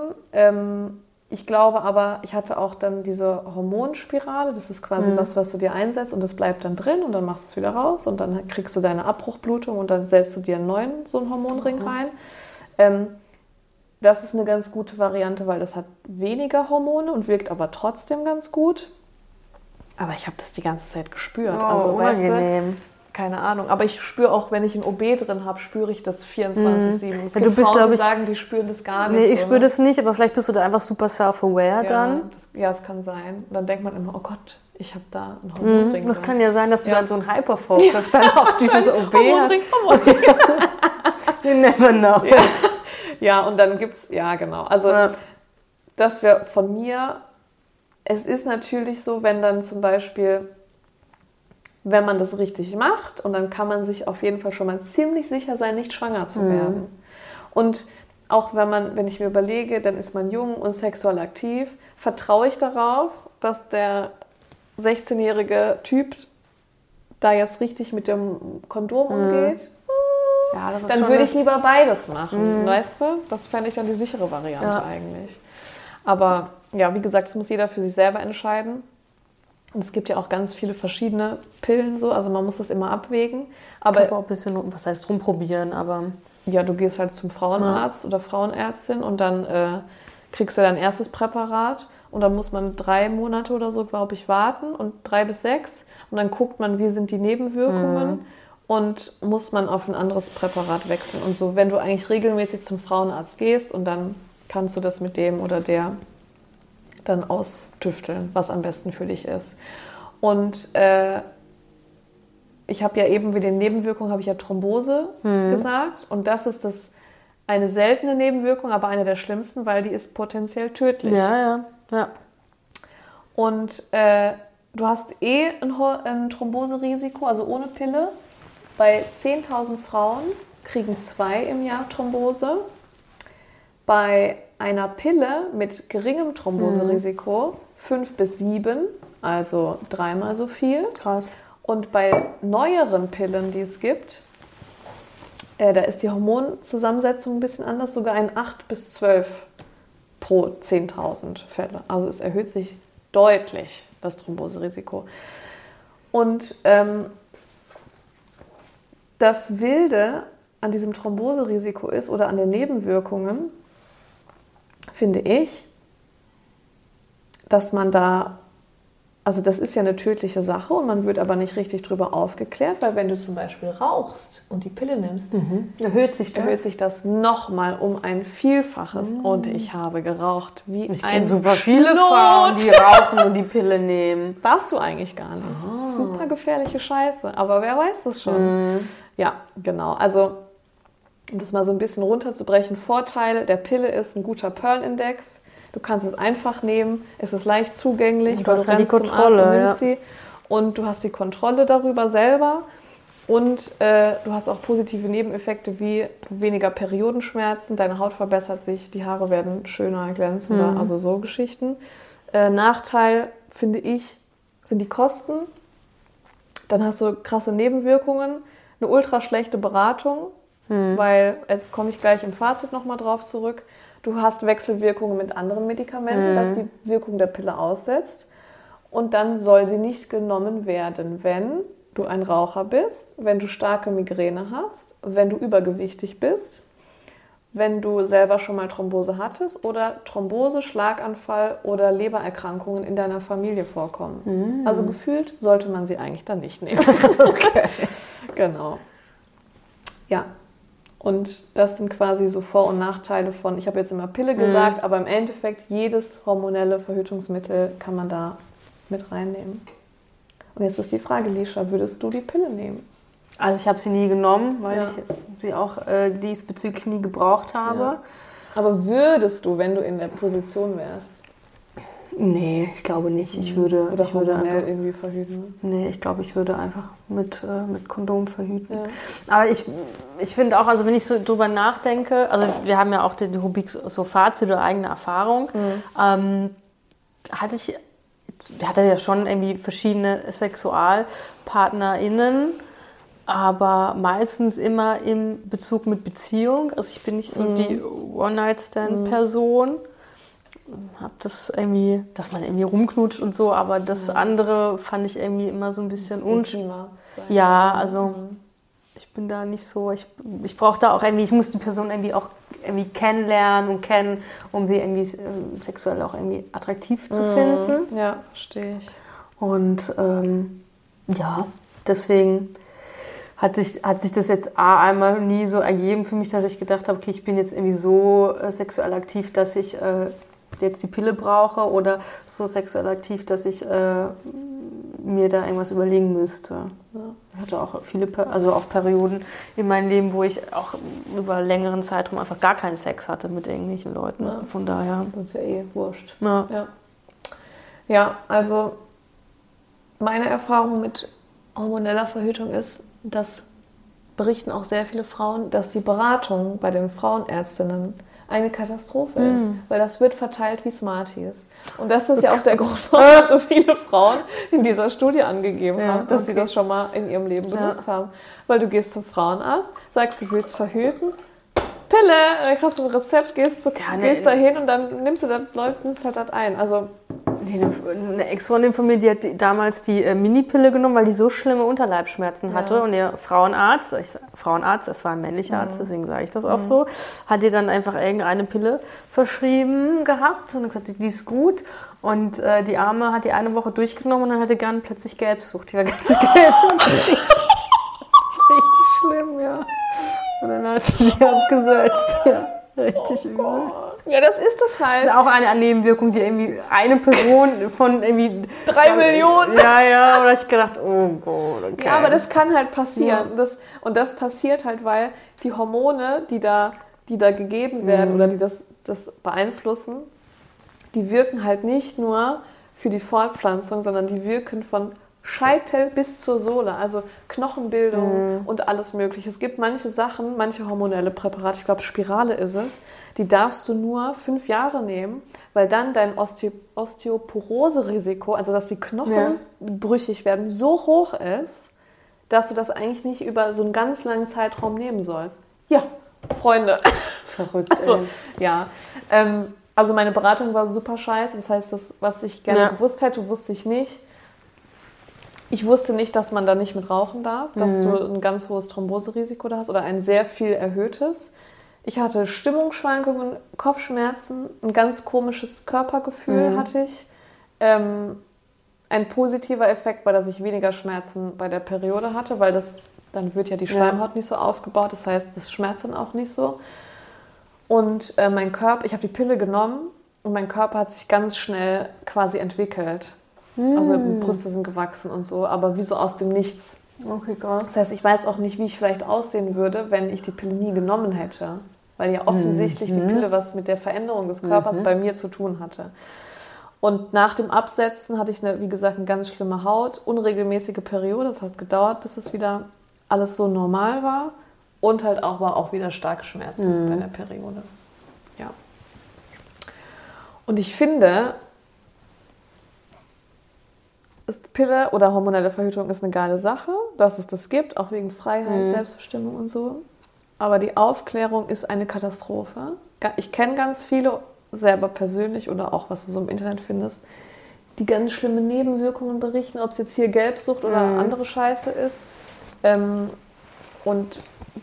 Ich glaube aber, ich hatte auch dann diese Hormonspirale, das ist quasi was du dir einsetzt und das bleibt dann drin und dann machst du es wieder raus und dann kriegst du deine Abbruchblutung und dann setzt du dir einen neuen, so einen Hormonring rein. Das ist eine ganz gute Variante, weil das hat weniger Hormone und wirkt aber trotzdem ganz gut. Aber ich habe das die ganze Zeit gespürt. Oh, also, unangenehm. Weißt du, keine Ahnung, aber ich spüre auch, wenn ich ein OB drin habe, spüre ich das 24/7. Es gibt Frauen, die sagen, die spüren das gar nicht. Nee, ich spüre das nicht, aber vielleicht bist du da einfach super self-aware dann. Das kann sein. Dann denkt man immer, oh Gott, ich habe da einen Hormonring. Das kann ja sein, dass du dann so ein Hyperfocus dann auf dieses OB Hormonring. You never know. Ja, und dann gibt's, genau. Also, das wäre von mir, es ist natürlich so, wenn dann zum Beispiel, wenn man das richtig macht und dann kann man sich auf jeden Fall schon mal ziemlich sicher sein, nicht schwanger zu werden. Und auch wenn ich mir überlege, dann ist man jung und sexuell aktiv, vertraue ich darauf, dass der 16-jährige Typ da jetzt richtig mit dem Kondom umgeht? Ja, das ist dann würde ich lieber beides machen, weißt du? Das fände ich dann die sichere Variante eigentlich. Aber ja, wie gesagt, das muss jeder für sich selber entscheiden. Und es gibt ja auch ganz viele verschiedene Pillen, so, also man muss das immer abwägen. Aber ich glaube auch ein bisschen, was heißt rumprobieren, aber... Ja, du gehst halt zum Frauenarzt oder Frauenärztin und dann kriegst du dein erstes Präparat und dann muss man 3 Monate oder so, glaube ich, warten und 3 bis 6 und dann guckt man, wie sind die Nebenwirkungen und muss man auf ein anderes Präparat wechseln. Und so, wenn du eigentlich regelmäßig zum Frauenarzt gehst und dann kannst du das mit dem oder der dann austüfteln, was am besten für dich ist. Und ich habe ja eben mit den Nebenwirkungen Thrombose gesagt. Und das ist eine seltene Nebenwirkung, aber eine der schlimmsten, weil die ist potenziell tödlich. Ja. Und du hast ein Thromboserisiko, also ohne Pille. Bei 10.000 Frauen kriegen 2 im Jahr Thrombose. Bei einer Pille mit geringem Thromboserisiko 5 bis 7, also 3-mal so viel. Krass. Und bei neueren Pillen, die es gibt, da ist die Hormonzusammensetzung ein bisschen anders, sogar ein 8 bis 12 pro 10.000 Fälle. Also es erhöht sich deutlich, das Thromboserisiko. Und das Wilde an diesem Thromboserisiko ist oder an den Nebenwirkungen, finde ich, dass man da, also das ist ja eine tödliche Sache und man wird aber nicht richtig drüber aufgeklärt, weil wenn du zum Beispiel rauchst und die Pille nimmst, erhöht sich das nochmal um ein Vielfaches. Und ich habe geraucht wie ein Schnot. Ich kenne super viele Frauen, die rauchen und die Pille nehmen. Darfst du eigentlich gar nicht. Oh. Super gefährliche Scheiße, aber wer weiß das schon. Ja, genau. Also, um das mal so ein bisschen runterzubrechen, Vorteile der Pille ist ein guter Pearl Index. Du kannst es einfach nehmen, es ist leicht zugänglich, du hast die Kontrolle, zum Arzt und nimmst die. Und du hast die Kontrolle darüber selber und du hast auch positive Nebeneffekte wie weniger Periodenschmerzen, deine Haut verbessert sich, die Haare werden schöner, glänzender, also so Geschichten. Nachteil, finde ich, sind die Kosten. Dann hast du krasse Nebenwirkungen, eine ultra schlechte Beratung, weil, jetzt komme ich gleich im Fazit nochmal drauf zurück, du hast Wechselwirkungen mit anderen Medikamenten, dass die Wirkung der Pille aussetzt. Und dann soll sie nicht genommen werden, wenn du ein Raucher bist, wenn du starke Migräne hast, wenn du übergewichtig bist, wenn du selber schon mal Thrombose hattest oder Thrombose, Schlaganfall oder Lebererkrankungen in deiner Familie vorkommen. Also gefühlt sollte man sie eigentlich dann nicht nehmen. Okay. Genau. Ja. Und das sind quasi so Vor- und Nachteile von, ich habe jetzt immer Pille gesagt, aber im Endeffekt jedes hormonelle Verhütungsmittel kann man da mit reinnehmen. Und jetzt ist die Frage, Lisha, würdest du die Pille nehmen? Also ich habe sie nie genommen, weil ich sie auch diesbezüglich nie gebraucht habe. Ja. Aber würdest du, wenn du in der Position wärst? Nee, ich glaube nicht. Ich würde irgendwie verhüten. Nee, ich glaube, ich würde einfach mit Kondom verhüten. Ja. Aber ich finde auch, also wenn ich so drüber nachdenke, also wir haben ja auch die Rubrik so Fazit oder eigene Erfahrung, hatte ja schon irgendwie verschiedene SexualpartnerInnen, aber meistens immer im Bezug mit Beziehung. Also ich bin nicht so die One-Night-Stand-Person. Hab das irgendwie, dass man irgendwie rumknutscht und so, aber das andere fand ich irgendwie immer so ein bisschen unschön. Ja, also ich bin da nicht so, ich brauche da auch irgendwie, ich muss die Person irgendwie auch irgendwie kennenlernen und kennen, um sie irgendwie sexuell auch irgendwie attraktiv zu finden. Ja, verstehe ich. Und deswegen hat sich das jetzt einmal nie so ergeben für mich, dass ich gedacht habe, okay, ich bin jetzt irgendwie so sexuell aktiv, dass ich jetzt die Pille brauche oder so sexuell aktiv, dass ich mir da irgendwas überlegen müsste. Ja. Ich hatte auch viele, also auch Perioden in meinem Leben, wo ich auch über längeren Zeitraum einfach gar keinen Sex hatte mit irgendwelchen Leuten. Ja. Von daher. Das ist ja eh wurscht. Ja, also meine Erfahrung mit hormoneller Verhütung ist, dass berichten auch sehr viele Frauen, dass die Beratung bei den Frauenärztinnen eine Katastrophe ist, weil das wird verteilt wie Smarties. Und das ist ja auch der Grund, warum so viele Frauen in dieser Studie angegeben haben, dass sie das schon mal in ihrem Leben benutzt haben. Weil du gehst zum Frauenarzt, sagst, du willst verhüten, Pille, dann kriegst du ein Rezept, gehst da hin und dann nimmst du das, nimmst halt das ein. Also eine Ex-Freundin von mir, die hat damals die Minipille genommen, weil die so schlimme Unterleibsschmerzen hatte. Und ihr Frauenarzt, es war ein männlicher Arzt, deswegen sage ich das auch so, hat ihr dann einfach irgendeine Pille verschrieben gehabt und gesagt, die ist gut. Und die Arme hat die eine Woche durchgenommen und dann hatte plötzlich Gelbsucht. Die war ganz gelb. schlimm, ja. Und dann hat sie die abgesetzt. Ja, richtig übel. Gott. Ja, das ist das halt. Das ist auch eine Nebenwirkung, die irgendwie eine Person von irgendwie... 3 Millionen? Ja, ja. Und da habe ich gedacht, oh Gott, okay. Ja, aber das kann halt passieren. Ja. Und das passiert halt, weil die Hormone, die da gegeben werden oder die das beeinflussen, die wirken halt nicht nur für die Fortpflanzung, sondern die wirken von Scheitel bis zur Sohle, also Knochenbildung und alles mögliche. Es gibt manche Sachen, manche hormonelle Präparate, ich glaube Spirale ist es, die darfst du nur 5 Jahre nehmen, weil dann dein Osteoporose-Risiko, also dass die Knochen brüchig werden, so hoch ist, dass du das eigentlich nicht über so einen ganz langen Zeitraum nehmen sollst. Ja, Freunde. Verrückt. Also, ja. Also meine Beratung war super scheiße, das heißt, das, was ich gerne gewusst hätte, wusste ich nicht. Ich wusste nicht, dass man da nicht mit rauchen darf, dass du ein ganz hohes Thromboserisiko da hast oder ein sehr viel erhöhtes. Ich hatte Stimmungsschwankungen, Kopfschmerzen, ein ganz komisches Körpergefühl hatte ich. Ein positiver Effekt war, dass ich weniger Schmerzen bei der Periode hatte, weil das dann wird ja die Schleimhaut nicht so aufgebaut, das heißt, es schmerzt dann auch nicht so. Und mein Körper, ich habe die Pille genommen und mein Körper hat sich ganz schnell quasi entwickelt. Also Brüste sind gewachsen und so, aber wie so aus dem Nichts. Okay, krass. Das heißt, ich weiß auch nicht, wie ich vielleicht aussehen würde, wenn ich die Pille nie genommen hätte. Weil ja offensichtlich die Pille was mit der Veränderung des Körpers bei mir zu tun hatte. Und nach dem Absetzen hatte ich, wie gesagt, eine ganz schlimme Haut, unregelmäßige Periode. Das hat gedauert, bis es wieder alles so normal war. Und halt auch war auch wieder starke Schmerzen bei der Periode. Ja. Und ich finde... Pille oder hormonelle Verhütung ist eine geile Sache, dass es das gibt, auch wegen Freiheit, Selbstbestimmung und so. Aber die Aufklärung ist eine Katastrophe. Ich kenne ganz viele, selber persönlich oder auch, was du so im Internet findest, die ganz schlimme Nebenwirkungen berichten, ob es jetzt hier Gelbsucht oder andere Scheiße ist. Und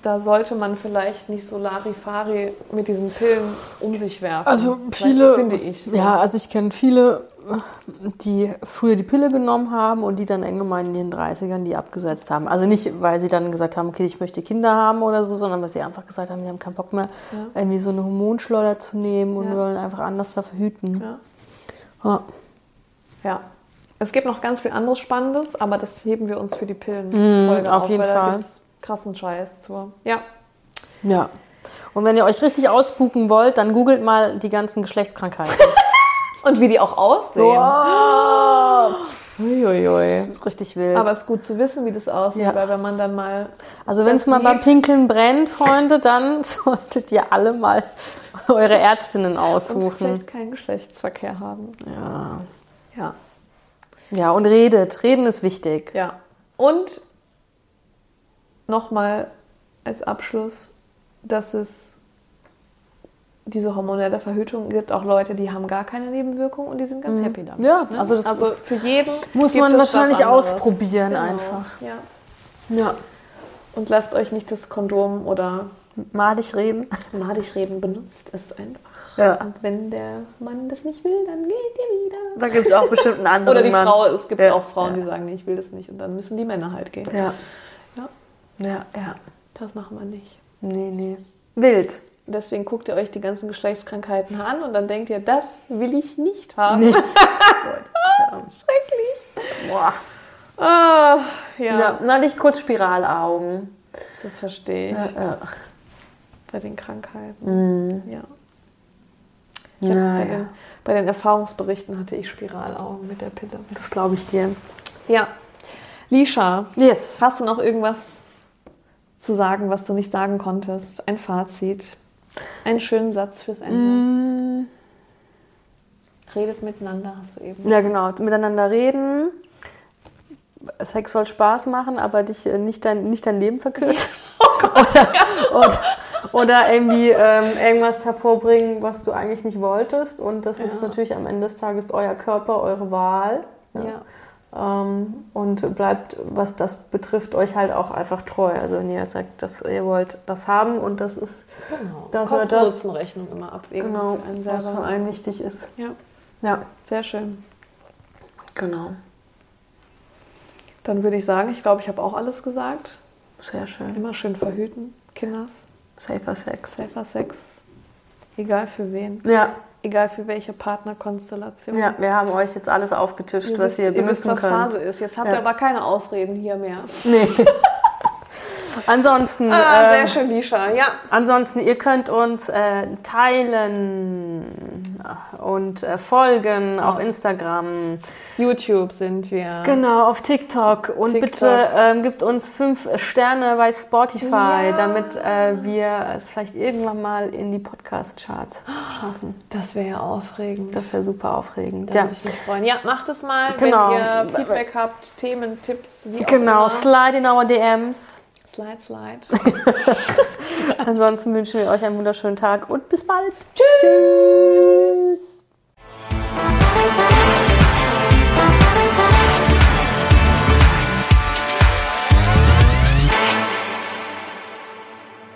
da sollte man vielleicht nicht so Larifari mit diesen Pillen um sich werfen. Also viele, finde ich. So. Ja, also ich kenne viele, die früher die Pille genommen haben und die dann irgendwann in den 30ern die abgesetzt haben. Also nicht, weil sie dann gesagt haben, okay, ich möchte Kinder haben oder so, sondern weil sie einfach gesagt haben, die haben keinen Bock mehr, irgendwie so eine Hormonschleuder zu nehmen und wollen einfach anders da verhüten. Ja. Es gibt noch ganz viel anderes Spannendes, aber das heben wir uns für die Pillenfolge auf. Auf jeden Fall. Krassen Scheiß zu. Ja. Und wenn ihr euch richtig auspuken wollt, dann googelt mal die ganzen Geschlechtskrankheiten. Und wie die auch aussehen. Wow. Uiuiui. Das ist richtig wild. Aber es ist gut zu wissen, wie das aussieht, weil wenn man dann mal... Also wenn es mal beim Pinkeln brennt, Freunde, dann solltet ihr alle mal eure Ärztinnen aussuchen. Und vielleicht keinen Geschlechtsverkehr haben. Ja. Ja, und redet. Reden ist wichtig. Ja. Und... Nochmal als Abschluss, dass es diese hormonelle Verhütung gibt, auch Leute, die haben gar keine Nebenwirkungen und die sind ganz happy damit. Ja, ne? Also das ist für jeden muss man wahrscheinlich ausprobieren einfach. Ja. Und lasst euch nicht das Kondom oder madig reden, benutzt es einfach. Ja. Und wenn der Mann das nicht will, dann geht ihr wieder. Da gibt es auch bestimmt einen anderen oder die Mann. Frau, es gibt auch Frauen, die sagen, nee, ich will das nicht und dann müssen die Männer halt gehen. Ja. Das machen wir nicht. Nee. Wild. Deswegen guckt ihr euch die ganzen Geschlechtskrankheiten an und dann denkt ihr, das will ich nicht haben. Nee. Schrecklich. Boah. Na, nicht kurz Spiralaugen. Das verstehe ich. Ja. Bei den Krankheiten. Ja. Bei den Erfahrungsberichten hatte ich Spiralaugen mit der Pille. Das glaube ich dir. Ja. Lisha, hast du noch irgendwas zu sagen, was du nicht sagen konntest? Ein Fazit, einen schönen Satz fürs Ende. Redet miteinander, hast du eben. Ja, genau, miteinander reden. Sex soll Spaß machen, aber dich nicht dein Leben verkürzen. Oh Gott, oder irgendwie irgendwas hervorbringen, was du eigentlich nicht wolltest. Und das ist natürlich am Ende des Tages euer Körper, eure Wahl. Ja. Und bleibt, was das betrifft, euch halt auch einfach treu. Also wenn ihr sagt, dass ihr wollt das haben und das ist das oder das. Kosten-Nutzen-Rechnung immer abwägen. Genau, was für einen wichtig ist. Ja, sehr schön. Genau. Dann würde ich sagen, ich glaube, ich habe auch alles gesagt. Sehr schön. Immer schön verhüten, Kinders. Safer Sex. Safer Sex. Egal für wen. Ja. Egal für welche Partnerkonstellation. Ja, wir haben euch jetzt alles aufgetischt, was ihr benutzen könnt. Ihr wisst, was Phase ist. Jetzt habt ihr aber keine Ausreden hier mehr. Nee. Ansonsten... sehr schön, Lisha, ja. Ansonsten, ihr könnt uns teilen und folgen auf Instagram. YouTube sind wir. Genau, auf TikTok. Und bitte gebt uns 5 Sterne bei Spotify, damit wir es vielleicht irgendwann mal in die Podcast-Charts schaffen. Das wäre ja aufregend. Das wäre super aufregend. Da würde ich mich freuen. Ja, macht es mal, wenn ihr Feedback habt, Themen, Tipps, wie auch immer. Slide in our DMs. Slide, slide. Ansonsten wünschen wir euch einen wunderschönen Tag und bis bald. Tschüss. Tschüss.